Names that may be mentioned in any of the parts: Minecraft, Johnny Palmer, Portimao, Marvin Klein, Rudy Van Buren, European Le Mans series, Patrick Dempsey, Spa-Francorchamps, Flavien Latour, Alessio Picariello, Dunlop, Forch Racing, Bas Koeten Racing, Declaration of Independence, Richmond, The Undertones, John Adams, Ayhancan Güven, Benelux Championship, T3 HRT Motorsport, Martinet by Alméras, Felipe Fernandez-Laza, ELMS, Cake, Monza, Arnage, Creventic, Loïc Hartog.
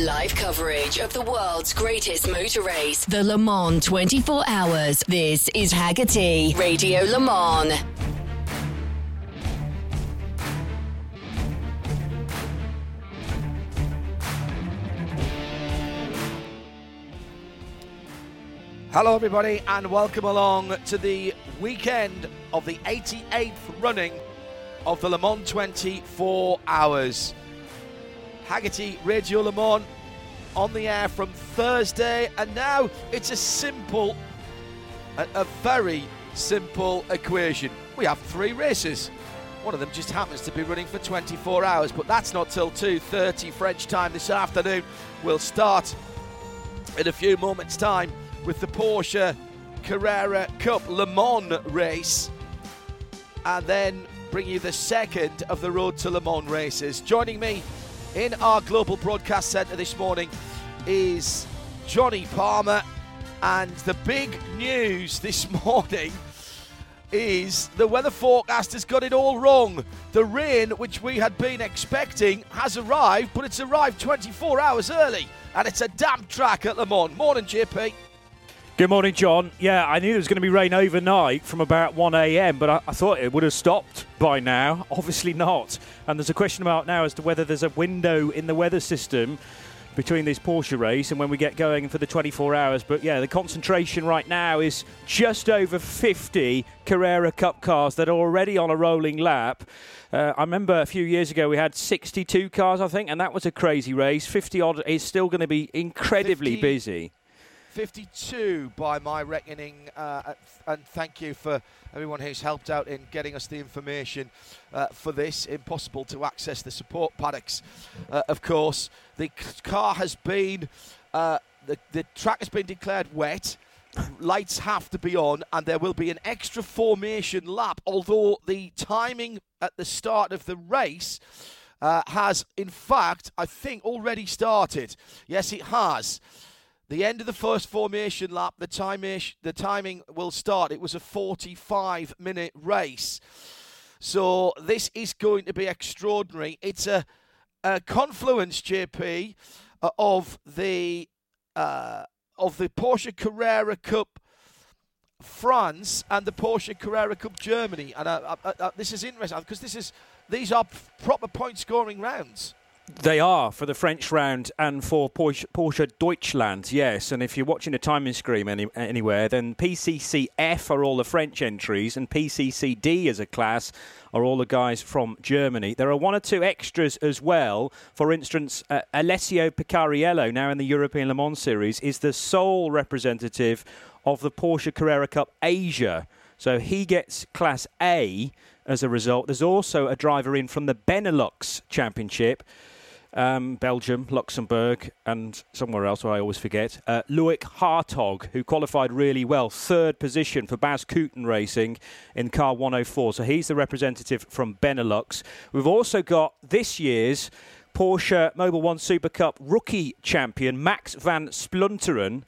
Live coverage of the world's greatest motor race, the Le Mans 24 Hours. This is Haggerty Radio Le Mans. Hello everybody and welcome along to the weekend of the 88th running of the Le Mans 24 Hours. Haggerty Radio Le Mans on the air from Thursday, and now it's a very simple equation. We have three races. One of them just happens to be running for 24 hours, but that's not till 2:30 French time this afternoon. We'll start in a few moments' time with the Porsche Carrera Cup Le Mans race, and then bring you the second of the Road to Le Mans races. Joining me in our global broadcast centre this morning is Johnny Palmer, and the big news this morning is the weather forecast has got it all wrong. The rain, which we had been expecting, has arrived, but it's arrived 24 hours early, and it's a damp track at Le Mans. Morning, JP. Good morning, John. Yeah, I knew there was going to be rain overnight from about 1 a.m, but I thought it would have stopped by now. Obviously not. And there's a question mark now as to whether there's a window in the weather system between this Porsche race and when we get going for the 24 hours. But yeah, the concentration right now is just over 50 Carrera Cup cars that are already on a rolling lap. I remember a few years ago we had 62 cars, I think, and that was a crazy race. 50 odd is still going to be incredibly busy. 52 by my reckoning, and thank you for everyone who's helped out in getting us the information for this. Impossible to access the support paddocks, of course. The car has been, the track has been declared wet. Lights have to be on, and there will be an extra formation lap, although the timing at the start of the race has, in fact, I think already started. Yes, it has. The end of the first formation lap, the timing will start. It was a 45-minute race. So this is going to be extraordinary. It's a confluence, JP, of the Porsche Carrera Cup France and the Porsche Carrera Cup Germany. And this is interesting because these are proper point-scoring rounds. They are for the French round and for Porsche Deutschland, yes. And if you're watching a timing screen anywhere, then PCCF are all the French entries and PCCD as a class are all the guys from Germany. There are one or two extras as well. For instance, Alessio Picariello, now in the European Le Mans series, is the sole representative of the Porsche Carrera Cup Asia. So he gets Class A as a result. There's also a driver in from the Benelux Championship. Belgium, Luxembourg, and somewhere else where I always forget. Loïc Hartog, who qualified really well, third position for Bas Koeten Racing in car 104. So he's the representative from Benelux. We've also got this year's Porsche Mobile One Super Cup rookie champion, Max van Splunteren,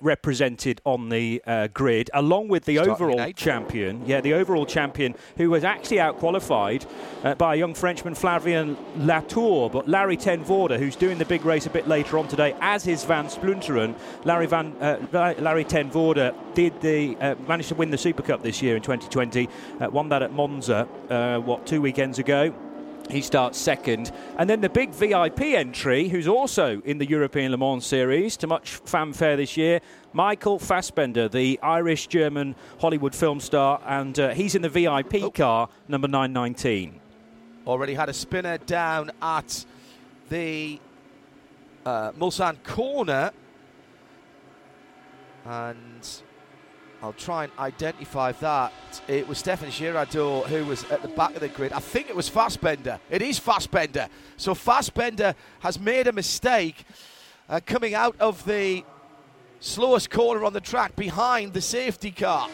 represented on the grid, along with the overall champion, who was actually outqualified by a young Frenchman, Flavien Latour, but Larry ten Voorde, who's doing the big race a bit later on today, as is Van Splunteren. Larry ten Voorde managed to win the Super Cup this year in 2020, won that at Monza, 2 weekends ago. He starts second. And then the big VIP entry, who's also in the European Le Mans series, to much fanfare this year, Michael Fassbender, the Irish-German Hollywood film star, and he's in the VIP car, number 919. Already had a spinner down at the Mulsanne corner. And I'll try and identify that. It was Stefan Girardot who was at the back of the grid. I think it was Fassbender. It is Fassbender. So Fassbender has made a mistake coming out of the slowest corner on the track behind the safety car.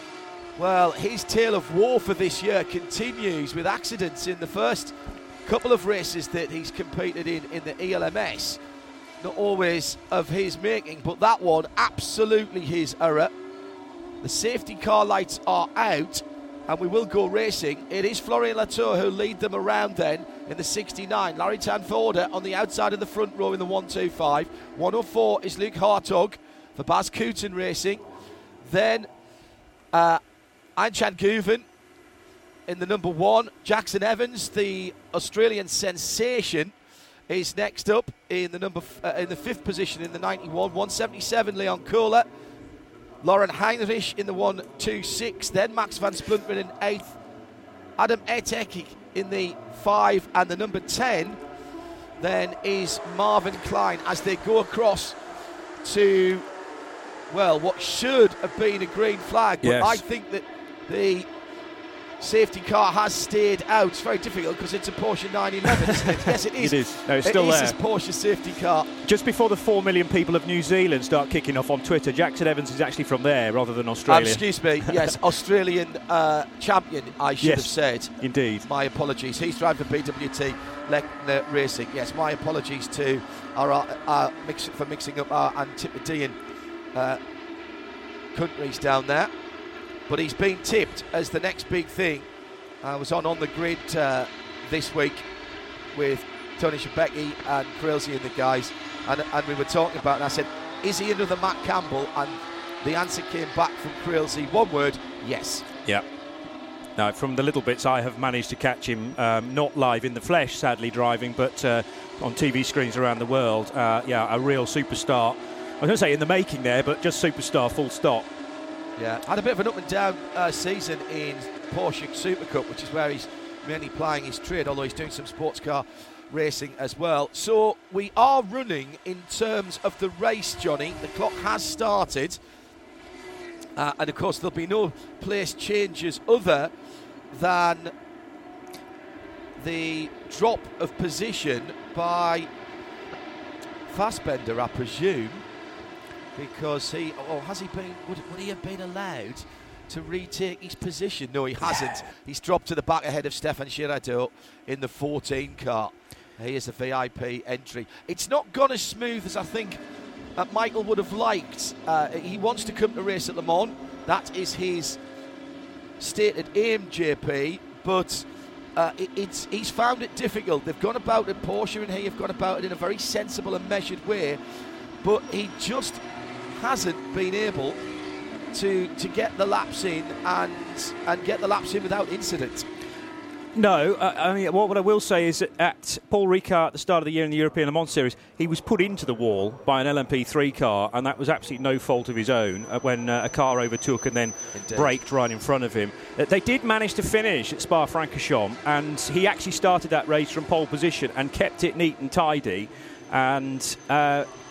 Well, his tale of woe for this year continues with accidents in the first couple of races that he's competed in the ELMS. Not always of his making, but that one, absolutely his error. The safety car lights are out, and we will go racing. It is Flavien Latour who lead them around then in the 69. Larry ten Voorde on the outside of the front row in the 125. 104 is Loïc Hartog for Bas Koeten Racing. Then Ayhancan Güven in the number one. Jackson Evans, the Australian sensation, is next up in the in the fifth position in the 91. 177, Leon Köhler. Laurin Heinrich in the 126, then Max van Splunteren in 8th, Adam Eteki in the 5 and the number 10, then is Marvin Klein as they go across to, well, what should have been a green flag, but yes. I think that the safety car has stayed out. It's very difficult because it's a Porsche 911. Yes, it is. It is. No, it's still there. It is his Porsche safety car. Just before the 4 million people of New Zealand start kicking off on Twitter, Jackson Evans is actually from there rather than Australia. Excuse me. Yes, Australian champion, I should have said. Indeed. My apologies. He's driving for BWT Lechner Racing. Yes, my apologies to for mixing up our Antipodean countries down there. But he's been tipped as the next big thing. I was on the grid this week with Tony Shabecki and Krilsey and the guys, and we were talking about it, and I said, is he another Matt Campbell? And the answer came back from Krilsey, one word, yes. Yeah. Now, from the little bits I have managed to catch him, not live in the flesh, sadly, driving, but on TV screens around the world, a real superstar. I was going to say in the making there, but just superstar, full stop. Yeah, had a bit of an up and down season in Porsche Super Cup, which is where he's mainly plying his trade, although he's doing some sports car racing as well. So we are running in terms of the race, Johnny. The clock has started. And, of course, there'll be no place changes other than the drop of position by Fassbender, I presume. Because would he have been allowed to retake his position? No, he hasn't. He's dropped to the back ahead of Stefan Girardot in the 14 car. Here's the VIP entry. It's not gone as smooth as I think Michael would have liked. He wants to come to race at Le Mans. That is his stated aim, JP, but he's found it difficult. They've gone about it, Porsche and he have gone about it in a very sensible and measured way, but he just hasn't been able to get the laps in and get the laps in without incident. No, I mean, what I will say is at Paul Ricard at the start of the year in the European Le Mans series, he was put into the wall by an LMP3 car, and that was absolutely no fault of his own when a car overtook and then braked right in front of him. They did manage to finish at Spa-Francorchamps, and he actually started that race from pole position and kept it neat and tidy, and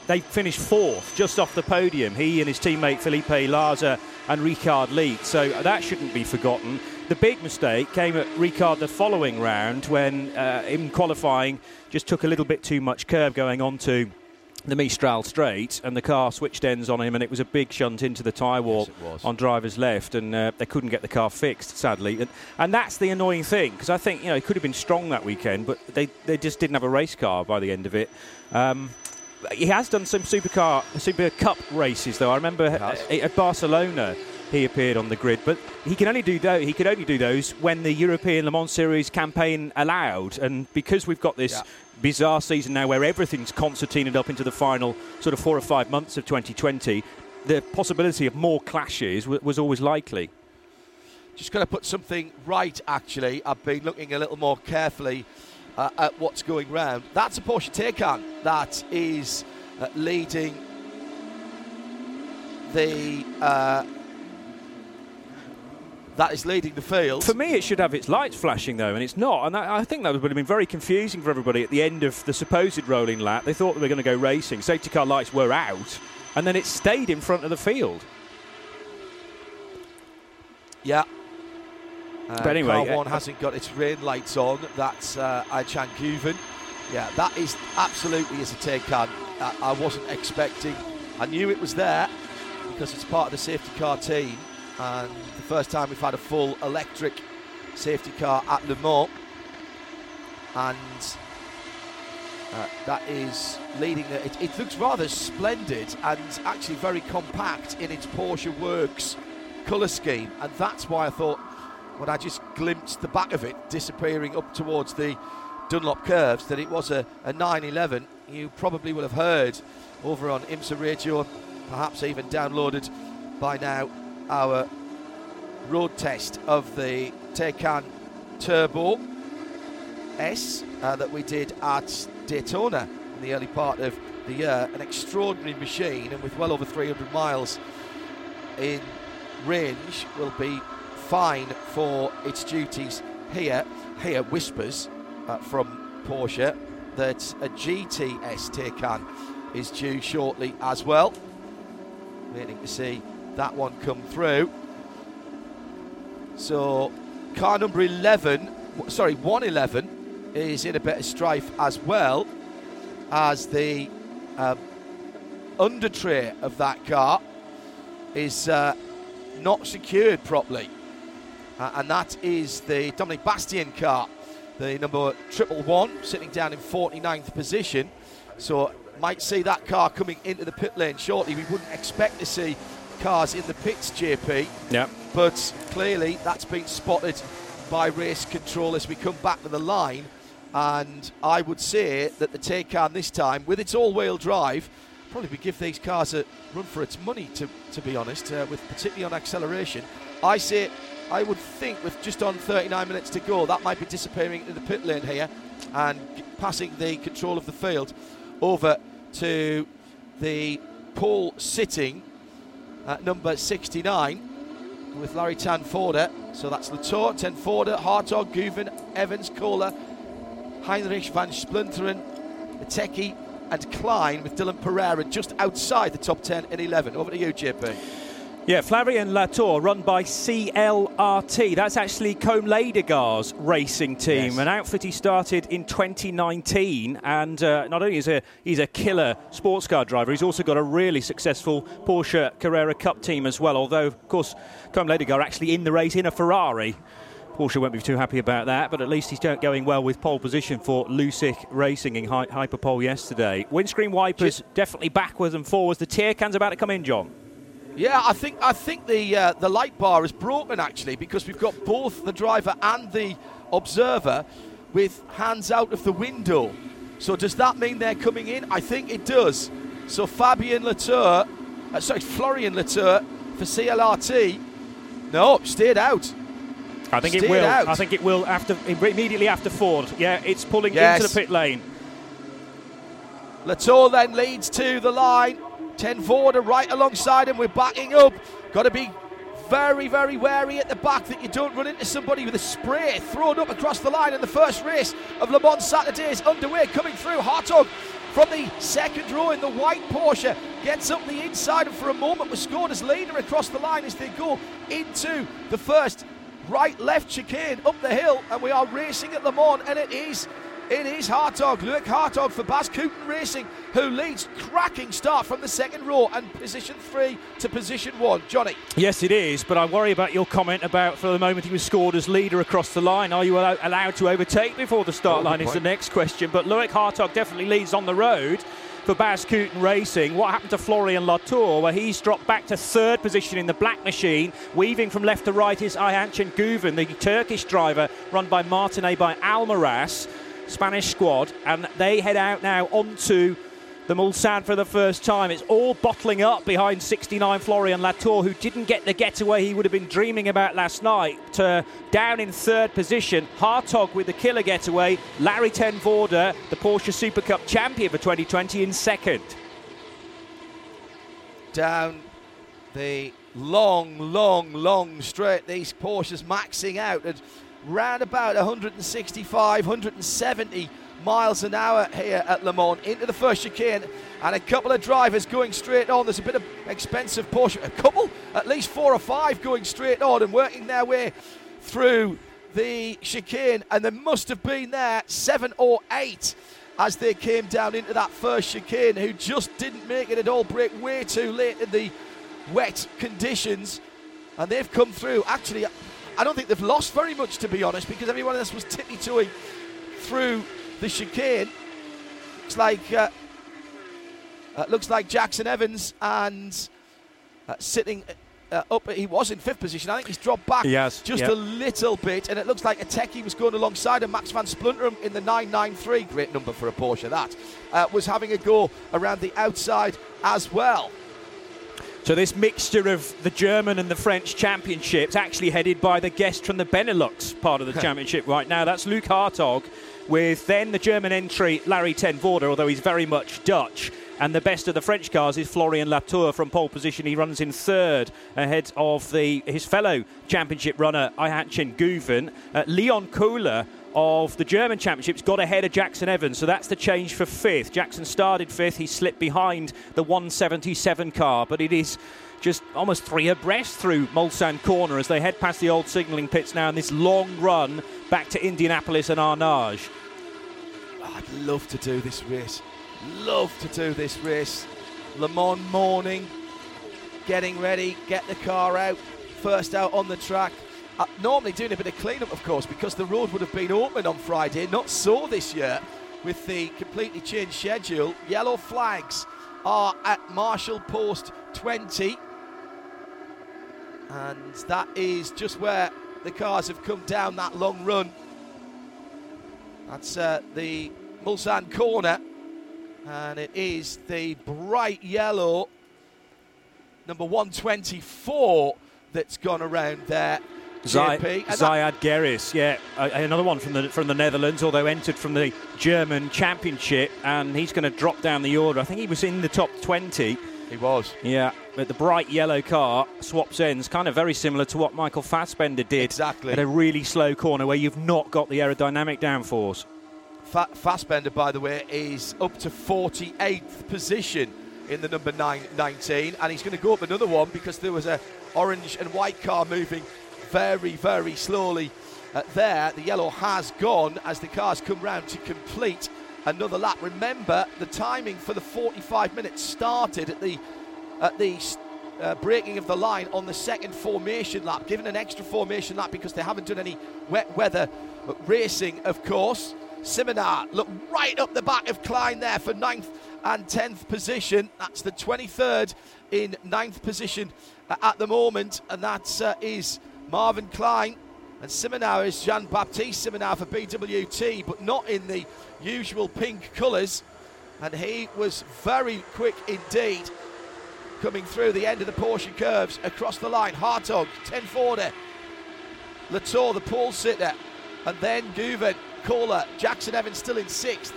they finished fourth, just off the podium, he and his teammate Felipe Laza and Ricard Liet, so that shouldn't be forgotten. The big mistake came at Ricard the following round when, in qualifying, just took a little bit too much curve going onto the Mistral straight, and the car switched ends on him, and it was a big shunt into the tyre wall on driver's left, and they couldn't get the car fixed, sadly. And that's the annoying thing, because I think, you know, it could have been strong that weekend, but they just didn't have a race car by the end of it. He has done some Super Cup races, though. I remember at Barcelona he appeared on the grid, but he can only do those. He could only do those when the European Le Mans Series campaign allowed. And because we've got this bizarre season now, where everything's concertinaed up into the final sort of 4 or 5 months of 2020, the possibility of more clashes was always likely. Just going to put something right. Actually, I've been looking a little more carefully at what's going round. That's a Porsche Taycan that is leading the field. For me, it should have its lights flashing though, and it's not. And I think that would have been very confusing for everybody at the end of the supposed rolling lap. They thought they were going to go racing. Safety car lights were out, and then it stayed in front of the field. Yeah. But anyway, car one hasn't got its rain lights on. That's Ayhancan Güven. Yeah, that is absolutely as a Taycan. I wasn't expecting. I knew it was there because it's part of the safety car team, and the first time we've had a full electric safety car at Le Mans, and that is leading the, it looks rather splendid and actually very compact in its Porsche Works colour scheme, and that's why I thought when I just glimpsed the back of it disappearing up towards the Dunlop curves that it was a 911. You probably will have heard over on IMSA Radio, perhaps even downloaded by now, our road test of the Taycan Turbo S that we did at Daytona in the early part of the year. An extraordinary machine, and with well over 300 miles in range, will be fine for its duties here. Here whispers from Porsche that a GTS Taycan is due shortly as well. Waiting to see that one come through. So car number 111 is in a bit of strife, as well as the under tray of that car is not secured properly, and that is the Dominic Bastien car, the number 111, sitting down in 49th position. So might see that car coming into the pit lane shortly. We wouldn't expect to see cars in the pits, JP. Yep. But clearly that's been spotted by race control as we come back to the line, and I would say that the Taycan this time, with its all-wheel drive, probably would give these cars a run for its money, to be honest, with particularly on acceleration. I say, I would think with just on 39 minutes to go, that might be disappearing into the pit lane here and passing the control of the field over to the pole sitting at number 69 with Larry ten Voorde. So that's Latour, ten Voorde, Hartog, Guven, Evans, Köhler, Heinrich, van Splunteren, Eteki and Klein, with Dylan Pereira just outside the top 10 and 11. Over to you, JP. Yeah, Flavien Latour, run by CLRT. That's actually Côme Ladegaard's racing team, yes. An outfit he started in 2019. And not only is he's a killer sports car driver, he's also got a really successful Porsche Carrera Cup team as well. Although, of course, Côme Ladegaard actually in the race in a Ferrari. Porsche won't be too happy about that, but at least he's going well with pole position for Lucic Racing in Hyperpole yesterday. Windscreen wipers definitely backwards and forwards. The Taycan's about to come in, John. Yeah, I think the light bar is broken, actually, because we've got both the driver and the observer with hands out of the window. So does that mean they're coming in? I think it does. So Florian Latour for CLRT. No, stayed out. I think it will. Out. I think it will immediately after Ford. Yeah, it's pulling into the pit lane. Latour then leads to the line. Ten Voorde right alongside him. We're backing up. Got to be very, very wary at the back that you don't run into somebody with a spray thrown up across the line. And the first race of Le Mans Saturday is underway. Coming through, Hartog from the second row in the white Porsche gets up the inside, and for a moment was scored as leader across the line as they go into the first right-left chicane up the hill, and we are racing at Le Mans, and it is Hartog, Loïc Hartog for Bas Koeten Racing, who leads. Cracking start from the second row and position 3 to position 1. Johnny. Yes, it is, but I worry about your comment about for the moment he was scored as leader across the line. Are you allowed to overtake before the start line is the next question, but Loïc Hartog definitely leads on the road for Bas Koeten Racing. What happened to Florian Latour? Well, he's dropped back to third position in the black machine. Weaving from left to right is Ayhancan Güven, the Turkish driver run by Martinet by Alméras, Spanish squad, and they head out now onto the Mulsanne for the first time. It's all bottling up behind 69 Florian Latour, who didn't get the getaway he would have been dreaming about last night. Down in third position, Hartog with the killer getaway, Larry ten Voorde, the Porsche Super Cup champion for 2020, in second. Down the long straight, these Porsches maxing out at round about 165, 170 miles an hour here at Le Mans. Into the first chicane, and a couple of drivers going straight on. There's a bit of expensive Porsche, a couple, at least four or five going straight on and working their way through the chicane, and there must have been there 7 or 8 as they came down into that first chicane, who just didn't make it at all, break way too late in the wet conditions, and they've come through. Actually, I don't think they've lost very much, to be honest, because everyone else was tippy-toeing through the chicane. Looks like Jackson Evans and sitting up, he was in fifth position. I think he's dropped back a little bit, and it looks like Eteki was going alongside him. Max van Splunteren in the 993, great number for a Porsche that, was having a go around the outside as well. So this mixture of the German and the French championships, actually headed by the guest from the Benelux part of the championship right now. That's Loïc Hartog, with then the German entry Larry ten Voorde, although he's very much Dutch. And the best of the French cars is Flavien Latour from pole position. He runs in third ahead of his fellow championship runner, Ayhancan Güven. Leon Köhler of the German championships got ahead of Jackson Evans, so that's the change for fifth. Jackson started fifth. He slipped behind the 177 car, but it is just almost three abreast through Mulsanne corner as they head past the old signalling pits now in this long run back to Indianapolis and Arnage. I'd love to do this race. Le Mans morning, getting ready, get the car out, first out on the track. Normally doing a bit of cleanup, of course, because the road would have been open on Friday. Not so this year with the completely changed schedule. Yellow flags are at Marshall Post 20, and that is just where the cars have come down that long run. That's the Mulsanne corner, and it is the bright yellow number 124 that's gone around there. Ziad Gerris, another one from the Netherlands, although entered from the German Championship, and he's going to drop down the order. I think he was in the top 20. He was. Yeah, but the bright yellow car swaps ends, kind of very similar to what Michael Fassbender did. Exactly. At a really slow corner where you've not got the aerodynamic downforce. Fassbender, by the way, is up to 48th position in the number 19, and he's going to go up another one because there was a orange and white car moving very, very slowly there. The yellow has gone as the cars come round to complete another lap. Remember, the timing for the 45 minutes started at the breaking of the line on the second formation lap, given an extra formation lap because they haven't done any wet weather racing, of course. Simenau look right up the back of Klein there for 9th and 10th position. That's the 23rd in 9th position at the moment, and that is Marvin Klein. And Simenau is Jean-Baptiste Simenau for BWT, but not in the usual pink colours, and he was very quick indeed coming through the end of the Porsche curves across the line. Hartog, ten Voorde, Latour the pole sitter, and then Guven, Kohler, Jackson Evans still in 6th,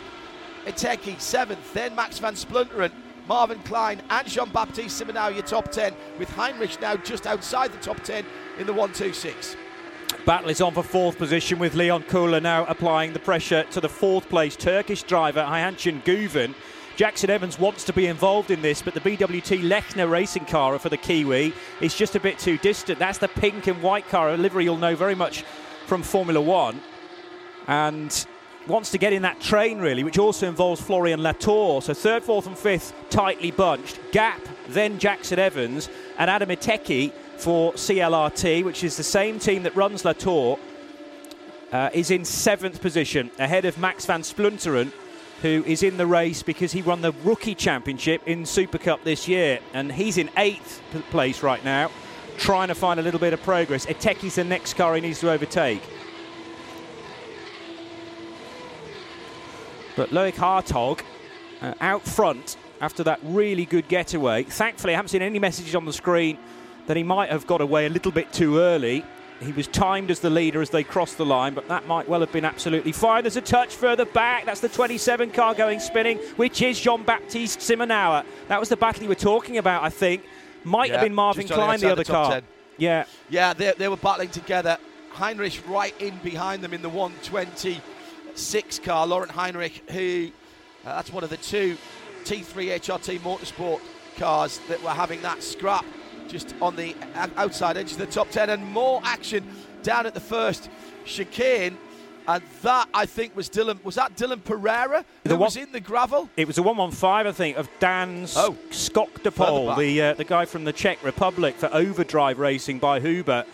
Eteki 7th, then Max van Splunteren, Marvin Klein and Jean-Baptiste Simenau your top 10, with Heinrich now just outside the top 10 in the 1-2-6. Battle is on for 4th position, with Leon Köhler now applying the pressure to the 4th place Turkish driver Ayhancan Güven. Jackson Evans wants to be involved in this, but the BWT Lechner racing car for the Kiwi is just a bit too distant. That's the pink and white car, a livery you'll know very much from Formula 1. And wants to get in that train, really, which also involves Flavien Latour. So third, fourth and fifth tightly bunched. Gap, then Jackson Evans and Adam Eteki for CLRT, which is the same team that runs Latour, is in 7th position, ahead of Max van Splunteren, who is in the race because he won the Rookie Championship in Super Cup this year. And he's in 8th place right now, trying to find a little bit of progress. Eteki's the next car he needs to overtake. But Loïc Hartog out front after that really good getaway. Thankfully, I haven't seen any messages on the screen that he might have got away a little bit too early. He was timed as the leader as they crossed the line, but that might well have been absolutely fine. There's a touch further back. That's the 27 car going spinning, which is Jean-Baptiste Simenau. That was the battle you were talking about, I think. Might have been Marvin Klein, the other car. 10. Yeah, they were battling together. Heinrich right in behind them in the 120. 6 car, Laurin Heinrich, who that's one of the two T3 HRT Motorsport cars that were having that scrap just on the outside edge of the top 10, and more action down at the first chicane. And that, I think, was Dylan. Was that Dylan Pereira who was in the gravel? It was a 115, I think, of Dan Skokdepol, the guy from the Czech Republic for overdrive racing by Hubert.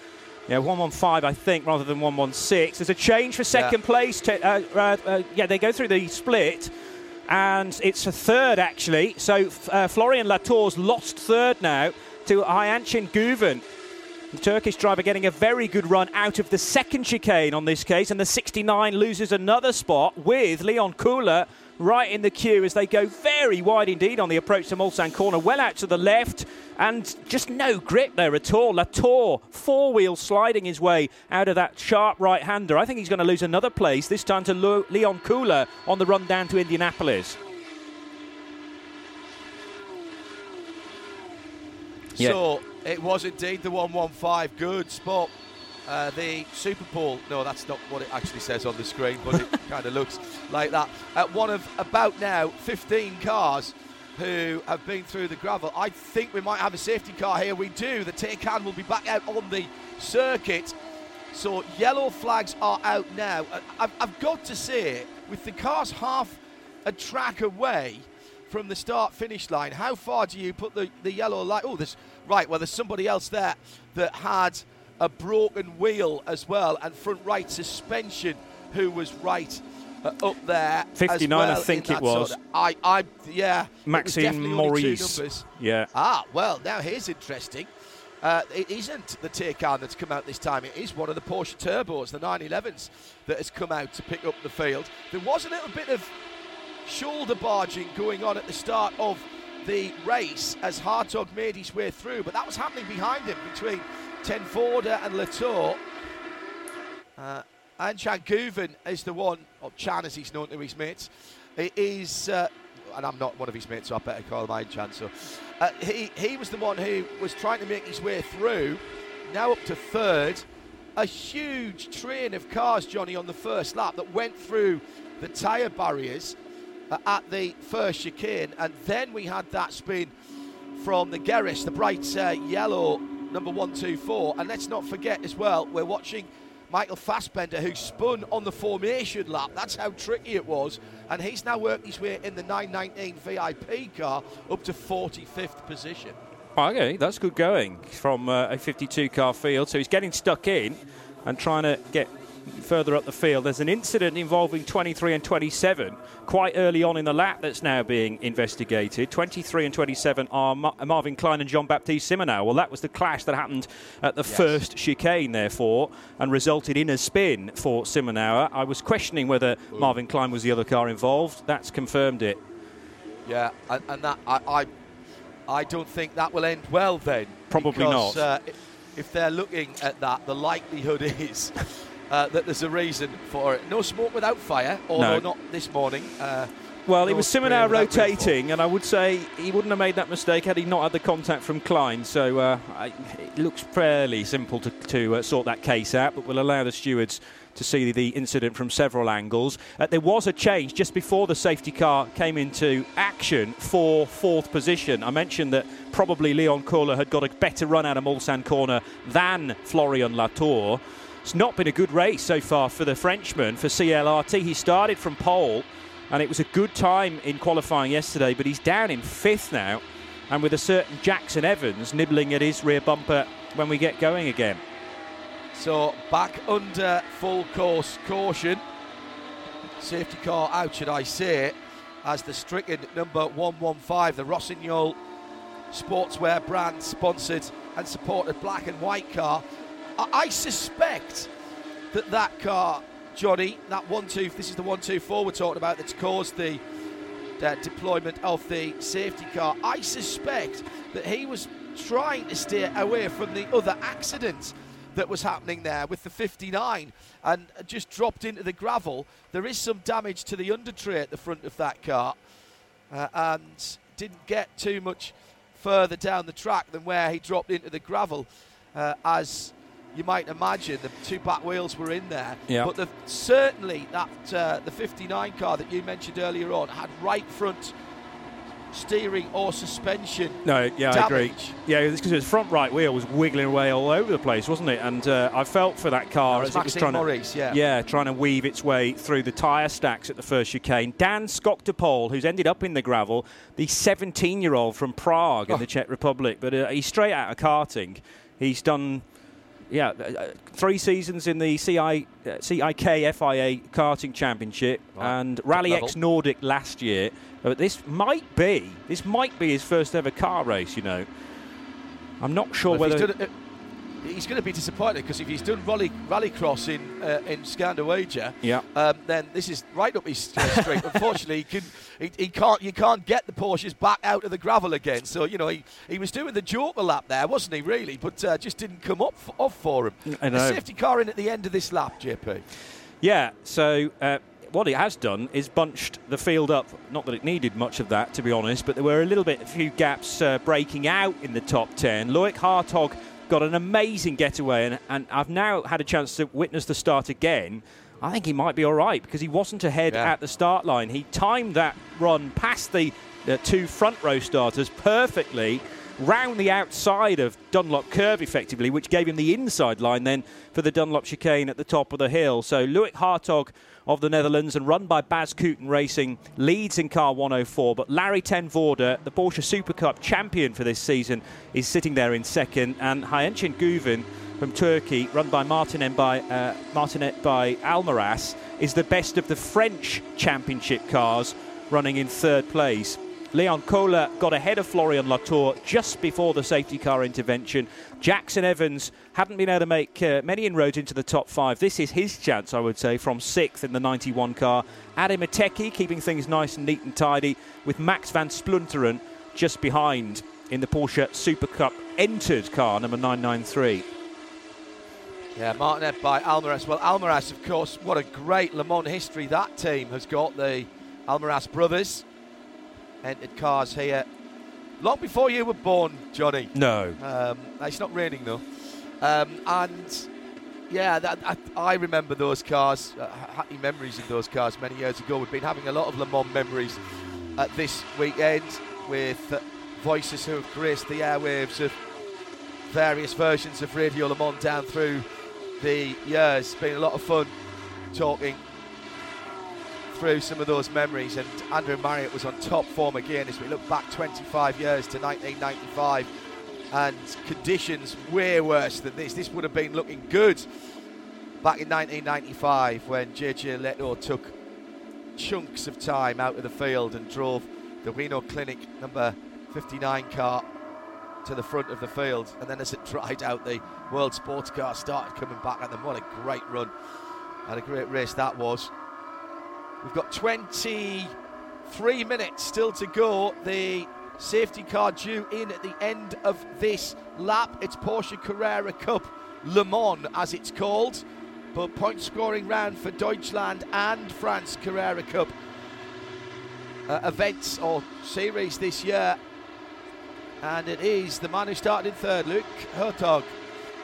Yeah, 115, I think, rather than 116. There's a change for second place. They go through the split, and it's a third, actually. So Florian Latour's lost third now to Ayhancan Güven. The Turkish driver getting a very good run out of the second chicane on this case, and the 69 loses another spot with Leon Köhler right in the queue as they go very wide indeed on the approach to Mulsanne corner, well out to the left, and just no grip there at all. Latour, four-wheel sliding his way out of that sharp right-hander. I think he's going to lose another place, this time to Leon Köhler on the run down to Indianapolis. Yeah. So it was indeed the 115. Good spot. The Super Bowl. No, that's not what it actually says on the screen, but it kind of looks like that. One of about now 15 cars who have been through the gravel. I think we might have a safety car here. We do. The Taycan will be back out on the circuit. So yellow flags are out now. I've got to say, with the cars half a track away from the start-finish line, how far do you put the yellow light? Oh, there's somebody else there that had a broken wheel as well, and front right suspension, who was right up there. 59, well, I think it was. Maxime Maurice. Yeah. Ah, well, now here's interesting. It isn't the Taycan that's come out this time. It is one of the Porsche Turbos, the 911s, that has come out to pick up the field. There was a little bit of shoulder barging going on at the start of the race as Hartog made his way through, but that was happening behind him between Ten Voorde and Latour. Ayhancan Güven is the one, or Chan as he's known to his mates. It is, and I'm not one of his mates, so I better call him Ayhancan. So he was the one who was trying to make his way through, now up to third. A huge train of cars, Johnny, on the first lap that went through the tyre barriers at the first chicane, and then we had that spin from the Gerrish, the bright yellow number 124. And let's not forget as well, we're watching Michael Fassbender, who spun on the formation lap. That's how tricky it was, and he's now worked his way in the 919 VIP car up to 45th position. Okay, that's good going from a 52 car field. So he's getting stuck in and trying to get further up the field. There's an incident involving 23 and 27 quite early on in the lap that's now being investigated. 23 and 27 are Marvin Klein and Jean-Baptiste Simenau. Well, that was the clash that happened at the first chicane, therefore, and resulted in a spin for Simenau. I was questioning whether Marvin Klein was the other car involved. That's confirmed it. Yeah, and that I don't think that will end well then. Probably because, not. If they're looking at that, the likelihood is... that there's a reason for it. No smoke without fire, although not this morning. It was Simenau rotating, and I would say he wouldn't have made that mistake had he not had the contact from Klein. So it looks fairly simple to sort that case out, but we'll allow the stewards to see the incident from several angles. There was a change just before the safety car came into action for fourth position. I mentioned that probably Leon Köhler had got a better run out of Mulsanne corner than Florian Latour. It's not been a good race so far for the Frenchman, for CLRT. He started from pole, and it was a good time in qualifying yesterday, but he's down in fifth now, and with a certain Jackson Evans nibbling at his rear bumper when we get going again. So back under full course caution. Safety car out, should I say, as the stricken number 115, the Rossignol sportswear brand sponsored and supported black and white car. I suspect that car, Johnny, this is the 124 we're talking about that's caused the deployment of the safety car. I suspect that he was trying to steer away from the other accident that was happening there with the 59 and just dropped into the gravel. There is some damage to the under tray at the front of that car, and didn't get too much further down the track than where he dropped into the gravel, as... you might imagine. The two back wheels were in there. Yeah. But certainly that the 59 car that you mentioned earlier on had right front steering or suspension. No, yeah, damage. I agree. Yeah, because his front right wheel was wiggling away all over the place, wasn't it? And I felt for that car as it was trying to weave its way through the tyre stacks at the first chicane. Dan Skoctopol, who's ended up in the gravel, the 17-year-old from Prague in the Czech Republic, but he's straight out of karting. He's done, 3 seasons in the CIK FIA karting championship and Rally X Nordic last year. But this might be his first ever car race, you know. I'm not sure whether... He's going to be disappointed, because if he's done rallycross in Skanderwager, then this is right up his street. Unfortunately, you can't get the Porsches back out of the gravel again. So he was doing the Joker lap there, wasn't he? Really, but just didn't come up off for him. The safety car in at the end of this lap, JP. Yeah. So. What it has done is bunched the field up. Not that it needed much of that, to be honest, but there were a few gaps breaking out in the top 10. Loïc Hartog got an amazing getaway, and I've now had a chance to witness the start again. I think he might be all right, because he wasn't ahead at the start line. He timed that run past the two front row starters perfectly, round the outside of Dunlop Curve effectively, which gave him the inside line then for the Dunlop chicane at the top of the hill. So Loïc Hartog of the Netherlands and run by Bas Koeten Racing leads in car 104, but Larry ten Voorde, the Porsche Super Cup champion for this season, is sitting there in second, and Ayhancan Güven from Turkey, run by Martinet by Alméras, is the best of the French championship cars, running in third place. Leon Köhler got ahead of Flavien Latour just before the safety car intervention. Jackson Evans hadn't been able to make many inroads into the top 5. This is his chance, I would say, from 6th in the 91 car. Adam Eteki keeping things nice and neat and tidy, with Max van Splunteren just behind in the Porsche Super Cup entered car number 993. Yeah, Martinet by Alméras. Well, Alméras, of course, what a great Le Mans history that team has got. The Alméras brothers entered cars here long before you were born, Johnny. No. It's not raining, though. I remember those cars, happy memories of those cars many years ago. We've been having a lot of Le Mans memories this weekend, with voices who have graced the airwaves of various versions of Radio Le Mans down through the years. It's been a lot of fun talking through some of those memories, and Andrew Marriott was on top form again as we look back 25 years to 1995, and conditions way worse than this. This would have been looking good back in 1995 when JJ Leto took chunks of time out of the field and drove the Reno Clinic number 59 car to the front of the field, and then as it dried out, the World Sports car started coming back at them. What a great run and a great race that was. We've got 23 minutes still to go. The safety car due in at the end of this lap. It's Porsche Carrera Cup Le Mans, as it's called. But point scoring round for Deutschland and France Carrera Cup events or series this year. And it is the man who started in third, Loïc Hartog,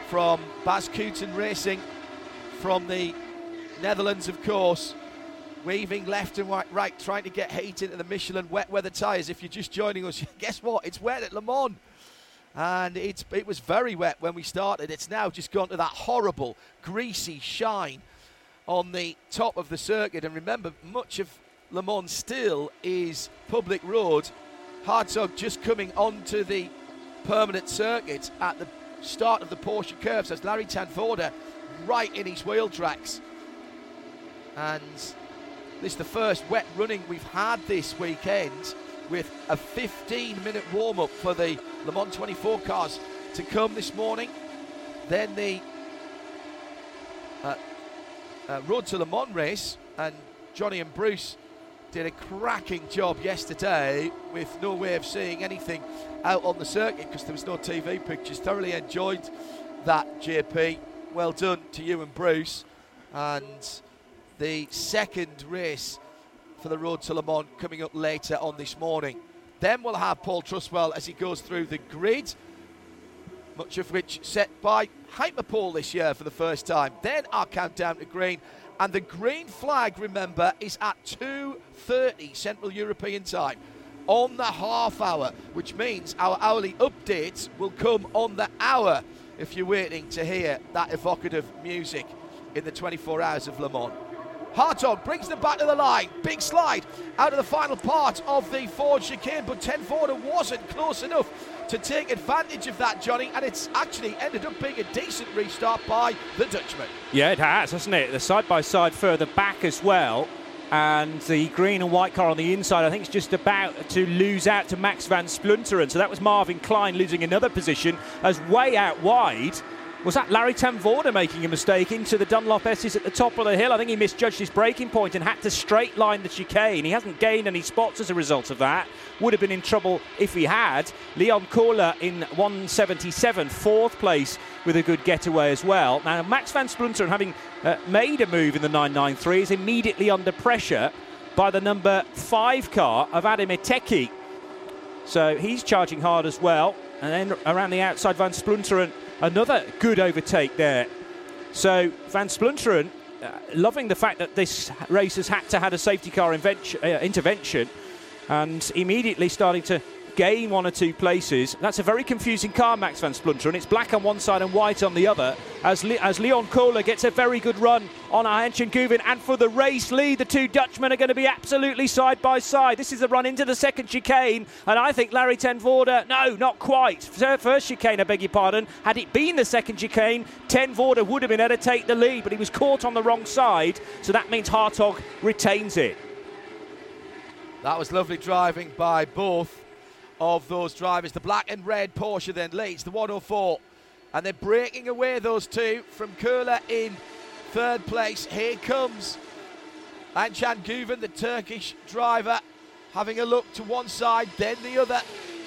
from Bas Koeten Racing from the Netherlands, of course. Waving left and right, trying to get heat into the Michelin wet weather tyres. If you're just joining us, guess what? It's wet at Le Mans. And it was very wet when we started. It's now just gone to that horrible, greasy shine on the top of the circuit. And remember, much of Le Mans still is public road. Hartog just coming onto the permanent circuit at the start of the Porsche curves as Larry ten Voorde right in his wheel tracks. And this is the first wet running we've had this weekend, with a 15-minute warm-up for the Le Mans 24 cars to come this morning. Then the Road to Le Mans race, and Johnny and Bruce did a cracking job yesterday with no way of seeing anything out on the circuit because there was no TV pictures. Thoroughly enjoyed that, JP. Well done to you and Bruce. And the second race for the Road to Le Mans coming up later on this morning. Then we'll have Paul Truswell as he goes through the grid. much of which set by Hyperpole this year for the first time. Then our countdown to green, and the green flag, remember, is at 2:30 Central European time on the half hour, which means our hourly updates will come on the hour if you're waiting to hear that evocative music in the 24 hours of Le Mans. Hartog brings them back to the line. Big slide out of the final part of the Ford chicane, but ten Voorde wasn't close enough to take advantage of that, Johnny, and it's actually ended up being a decent restart by the Dutchman. Yeah, it has, hasn't it? The side-by-side further back as well, and the green and white car on the inside, I think, is just about to lose out to Max van Splunteren. So that was Marvin Klein losing another position as way out wide. Was that Larry ten Voorde making a mistake into the Dunlop S's at the top of the hill? I think he misjudged his braking point and had to straight line the chicane. He hasn't gained any spots as a result of that. Would have been in trouble if he had. Leon Köhler in 177, fourth place with a good getaway as well. Now, Max van Splunteren, having made a move in the 993, is immediately under pressure by the number 5 car of Adam Eteki. So he's charging hard as well. And then around the outside, van Splunteren, another good overtake there. So van Splunteren, loving the fact that this race has had to have a safety car intervention, and immediately starting to gain one or two places. That's a very confusing car, Max van Splunteren. It's black on one side and white on the other, as Leon Köhler gets a very good run on Ayhancan Güven. And for the race lead, the two Dutchmen are going to be absolutely side by side. This is the run into the second chicane, and I think Larry ten Voorde, no, not quite. First chicane, I beg your pardon. Had it been the second chicane, ten Voorde would have been able to take the lead, but he was caught on the wrong side, so that means Hartog retains it. That was lovely driving by both of those drivers. The black and red Porsche then leads the 104, and they're breaking away, those two, from Köhler in third place. Here comes Ayhancan Güven, the Turkish driver, having a look to one side, then the other.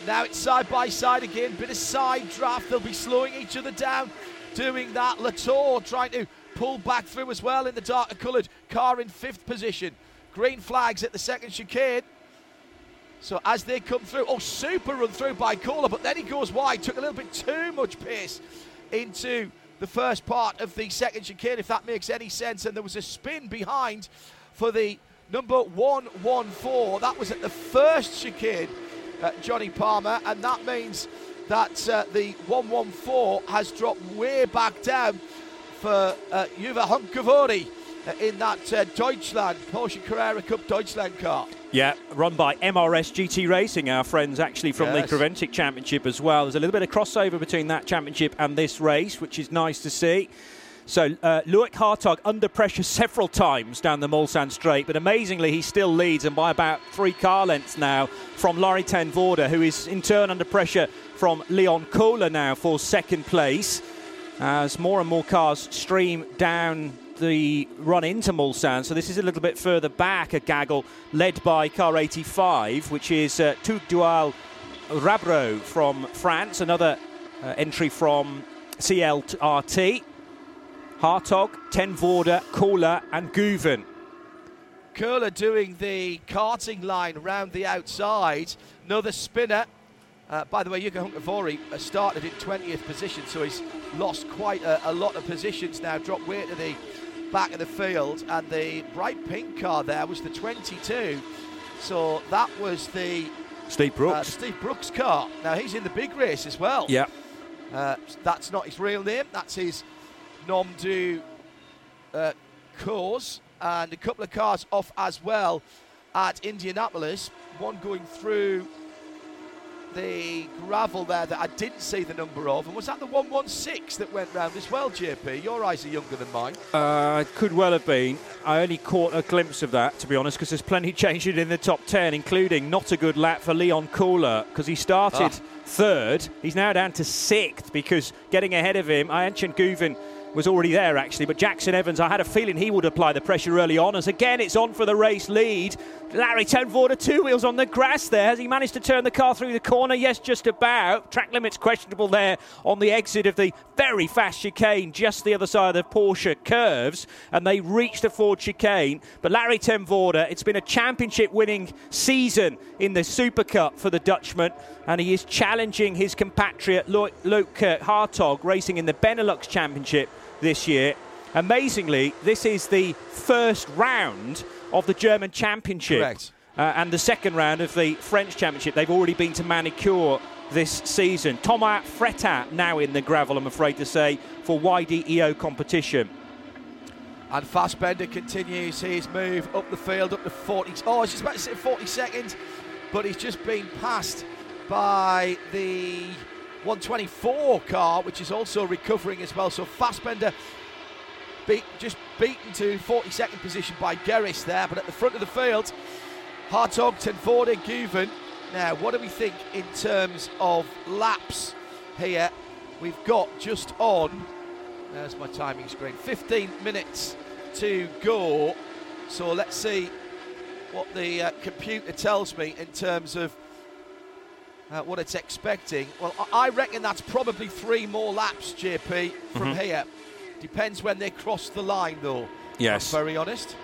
Now it's side by side again, bit of side draft. They'll be slowing each other down doing that. Latour trying to pull back through as well in the darker coloured car in fifth position. Green flags at the second chicane. So as they come through, super run through by Köhler, but then he goes wide, took a little bit too much pace into the first part of the second chicane, if that makes any sense. And there was a spin behind for the number 114. That was at the first chicane, Johnny Palmer, and that means that the 114 has dropped way back down for Ayhancan Güven in that Deutschland, Porsche Carrera Cup Deutschland car. Yeah, run by MRS GT Racing, our friends actually from the Creventic Championship as well. There's a little bit of crossover between that championship and this race, which is nice to see. So Loïc Hartog under pressure several times down the Mulsanne straight, but amazingly he still leads, and by about 3 car lengths now from Larry ten Voorde, who is in turn under pressure from Leon Köhler now for second place, as more and more cars stream down the run into Mulsanne. So this is a little bit further back, a gaggle led by car 85, which is Tugdual Rabro from France, another entry from CLRT. Hartog, ten Voorde, Köhler and Güven. Köhler doing the karting line round the outside. Another spinner. By the way, Ayhancan Güven started in 20th position, so he's lost quite a lot of positions now, dropped way to the back of the field. And the bright pink car there was the 22, so that was the Steve Brooks car. Now he's in the big race as well. Yeah, that's not his real name, that's his nom de cause. And a couple of cars off as well at Indianapolis, one going through the gravel there that I didn't see the number of. And was that the 116 that went round as well, JP? Your eyes are younger than mine. It could well have been. I only caught a glimpse of that, to be honest, because there's plenty changed in the top 10, including not a good lap for Leon Köhler, because he started third. He's now down to 6th, because getting ahead of him, Ayhancan Güven was already there, actually. But Jackson Evans, I had a feeling he would apply the pressure early on, as again, it's on for the race lead. Larry ten Voorde, two wheels on the grass there. Has he managed to turn the car through the corner? Yes, just about. Track limit's questionable there on the exit of the very fast chicane, just the other side of the Porsche curves, and they reached the Ford chicane. But Larry ten Voorde, it's been a championship-winning season in the Super Cup for the Dutchman, and he is challenging his compatriot Loïc Hartog, racing in the Benelux Championship this year. Amazingly, this is the first round of the German Championship. Correct. And the second round of the French Championship. They've already been to Manicure this season. Thomas Fretat now in the gravel, I'm afraid to say, for YDEO competition. And Fassbender continues his move up the field, up to 40. Oh, I was just about to say 42nd, but he's just been passed by the 124 car, which is also recovering as well. So Fassbender beaten to 42nd position by Gerris there, but at the front of the field, Hartog, ten Voorde, Güven. Now, what do we think in terms of laps here? We've got just on, there's my timing screen, 15 minutes to go. So let's see what the computer tells me in terms of what it's expecting. Well, I reckon that's probably three more laps, JP, from here. Depends when they cross the line, though. Yes. I'm very honest.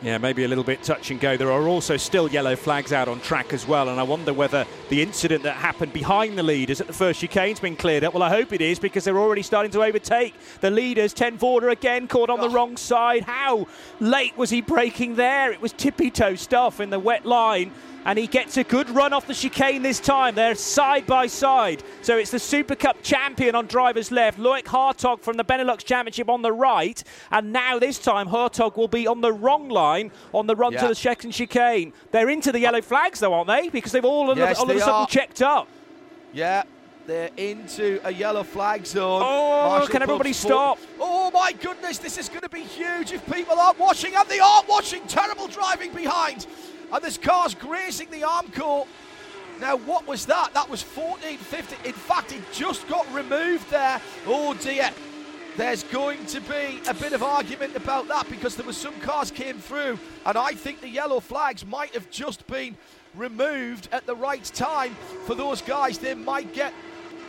Yeah, maybe a little bit touch and go. There are also still yellow flags out on track as well, and I wonder whether the incident that happened behind the leaders at the first chicane's been cleared up. Well, I hope it is, because they're already starting to overtake the leaders. Ten Voorde again caught on the wrong side. How late was he braking there? It was tippy-toe stuff in the wet line, and he gets a good run off the chicane this time. They're side by side. So it's the Super Cup champion on driver's left, Loïc Hartog from the Benelux Championship on the right, and now this time Hartog will be on the wrong line on the run to the second chicane. They're into the yellow flags though, aren't they? Because they've all of a sudden checked up. Yeah, they're into a yellow flag zone. Oh, Marshall can everybody stop? Oh my goodness, this is going to be huge if people aren't watching, and they aren't watching. Terrible driving behind. And this car's grazing the Armco. Now, what was that? That was 14.50. In fact, it just got removed there. Oh, dear. There's going to be a bit of argument about that, because there were some cars came through, and I think the yellow flags might have just been removed at the right time for those guys. They might get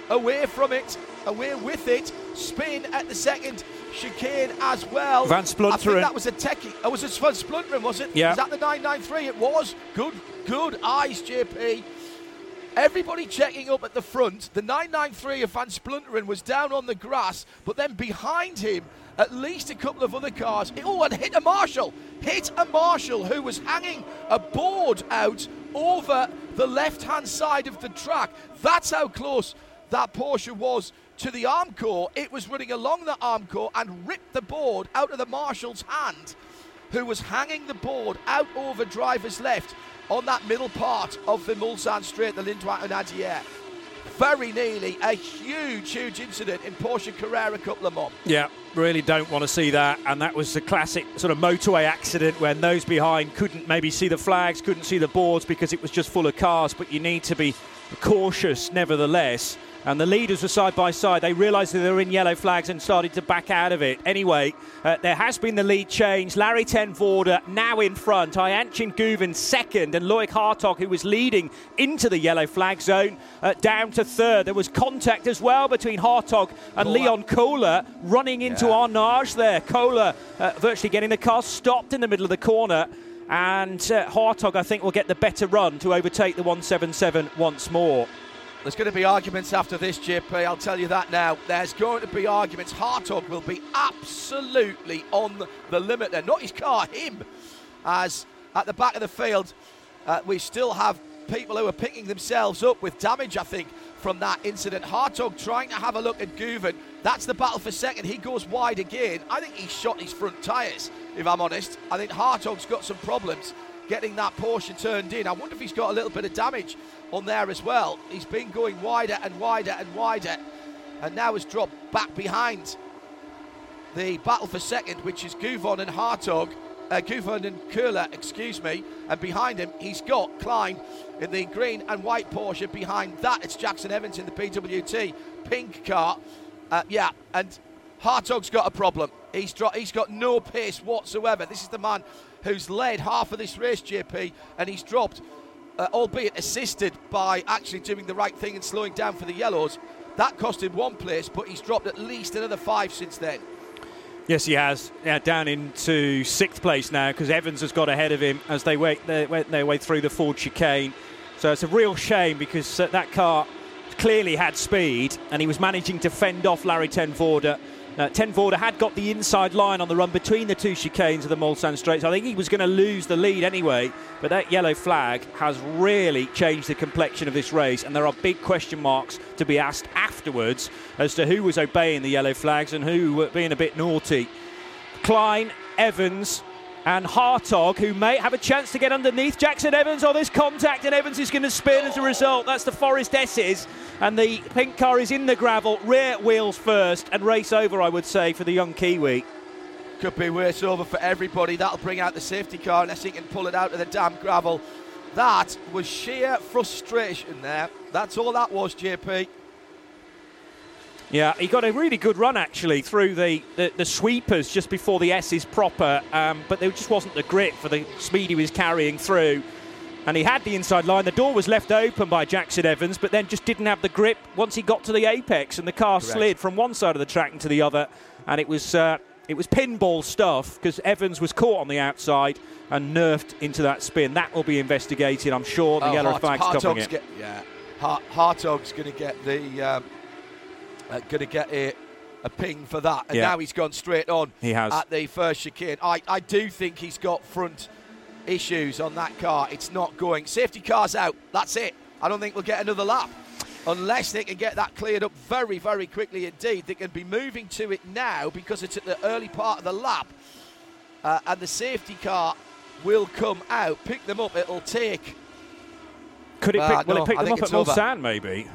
away with it. Spin at the second chicane as well. Van Splunteren. I think that was a Techie. Oh, was it Van Splunteren, was it? Yeah. Is that the 993? It was. Good eyes, JP. Everybody checking up at the front. The 993 of Van Splunteren was down on the grass, but then behind him, at least a couple of other cars. Oh, and hit a Marshall who was hanging a board out over the left-hand side of the track. That's how close that Porsche was to the Armco. It was running along the Armco and ripped the board out of the Marshall's hand, who was hanging the board out over driver's left on that middle part of the Mulsanne straight, the Lindois and Adier. Very nearly a huge incident in Porsche Carrera Cup Le Mans. Yeah, really don't want to see that, and that was the classic sort of motorway accident when those behind couldn't maybe see the flags, couldn't see the boards, because it was just full of cars. But you need to be cautious nevertheless. And the leaders were side by side. They realised that they were in yellow flags and started to back out of it. Anyway, there has been the lead change. Larry ten Voorde now in front. Ayhancan Güven second. And Loïc Hartog, who was leading into the yellow flag zone, down to third. There was contact as well between Hartog and Leon Köhler running into Arnage there. Köhler virtually getting the car stopped in the middle of the corner. And Hartog, I think, will get the better run to overtake the 177 once more. There's going to be arguments after this, JP, I'll tell you that now. There's going to be arguments. Hartog will be absolutely on the limit there. Not his car, him. As at the back of the field, we still have people who are picking themselves up with damage, I think, from that incident. Hartog trying to have a look at Güven. That's the battle for second. He goes wide again. I think he shot his front tyres, if I'm honest. I think Hartog's got some problems getting that Porsche turned in. I wonder if he's got a little bit of damage on there as well. He's been going wider and wider and wider, and now has dropped back behind the battle for second, which is Güven and Köhler, and behind him he's got Klein in the green and white Porsche. Behind that it's Jackson Evans in the PWT pink car, and Hartog's got a problem. He's got no pace whatsoever. This is the man who's led half of this race, JP, and he's dropped, albeit assisted by actually doing the right thing and slowing down for the yellows. That cost him one place, but he's dropped at least another five since then. Yes, he has. Yeah, down into sixth place now because Evans has got ahead of him as they went their way through the Ford chicane. So it's a real shame because that car clearly had speed and he was managing to fend off Larry ten Voorde. Ten Voorde had got the inside line on the run between the two chicanes of the Mulsanne Straits. I think he was going to lose the lead anyway, but that yellow flag has really changed the complexion of this race, and there are big question marks to be asked afterwards as to who was obeying the yellow flags and who were being a bit naughty. Klein, Evans and Hartog, who may have a chance to get underneath Jackson Evans on this contact, and Evans is going to spin as a result. That's the Forest S's, and the pink car is in the gravel, rear wheels first, and race over, I would say, for the young Kiwi. Could be race over for everybody. That'll bring out the safety car unless he can pull it out of the damn gravel. That was sheer frustration there. That's all that was, JP. Yeah, he got a really good run, actually, through the sweepers just before the S's proper, but there just wasn't the grip for the speed he was carrying through. And he had the inside line. The door was left open by Jackson Evans, but then just didn't have the grip once he got to the apex, and the car slid from one side of the track into the other, and it was pinball stuff because Evans was caught on the outside and nerfed into that spin. That will be investigated, I'm sure. The yellow flag's covering it. Hartog's going to get the... going to get a ping for that. And now he's gone straight on. He has. At the first chicane. I do think he's got front issues on that car. It's not going. Safety car's out. That's it. I don't think we'll get another lap. Unless they can get that cleared up very, very quickly indeed. They can be moving to it now because it's at the early part of the lap. And the safety car will come out. Pick them up. It'll take... Will it pick them up at Mulsanne, maybe?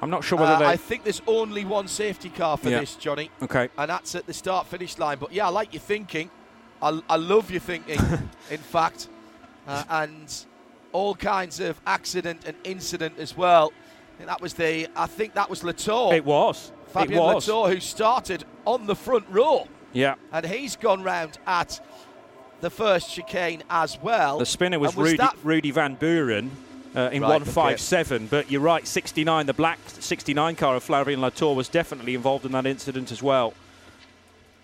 I'm not sure whether they... I think there's only one safety car for this, Johnny. Okay. And that's at the start-finish line. But, yeah, I like your thinking. I love your thinking, in fact. And all kinds of accident and incident as well. I think that was Latour. It was. Fabien Latour, who started on the front row. Yeah. And he's gone round at the first chicane as well. The spinner was Rudy Van Buren. In 157, okay. But you're right, 69, the black 69 car of Flavien Latour was definitely involved in that incident as well.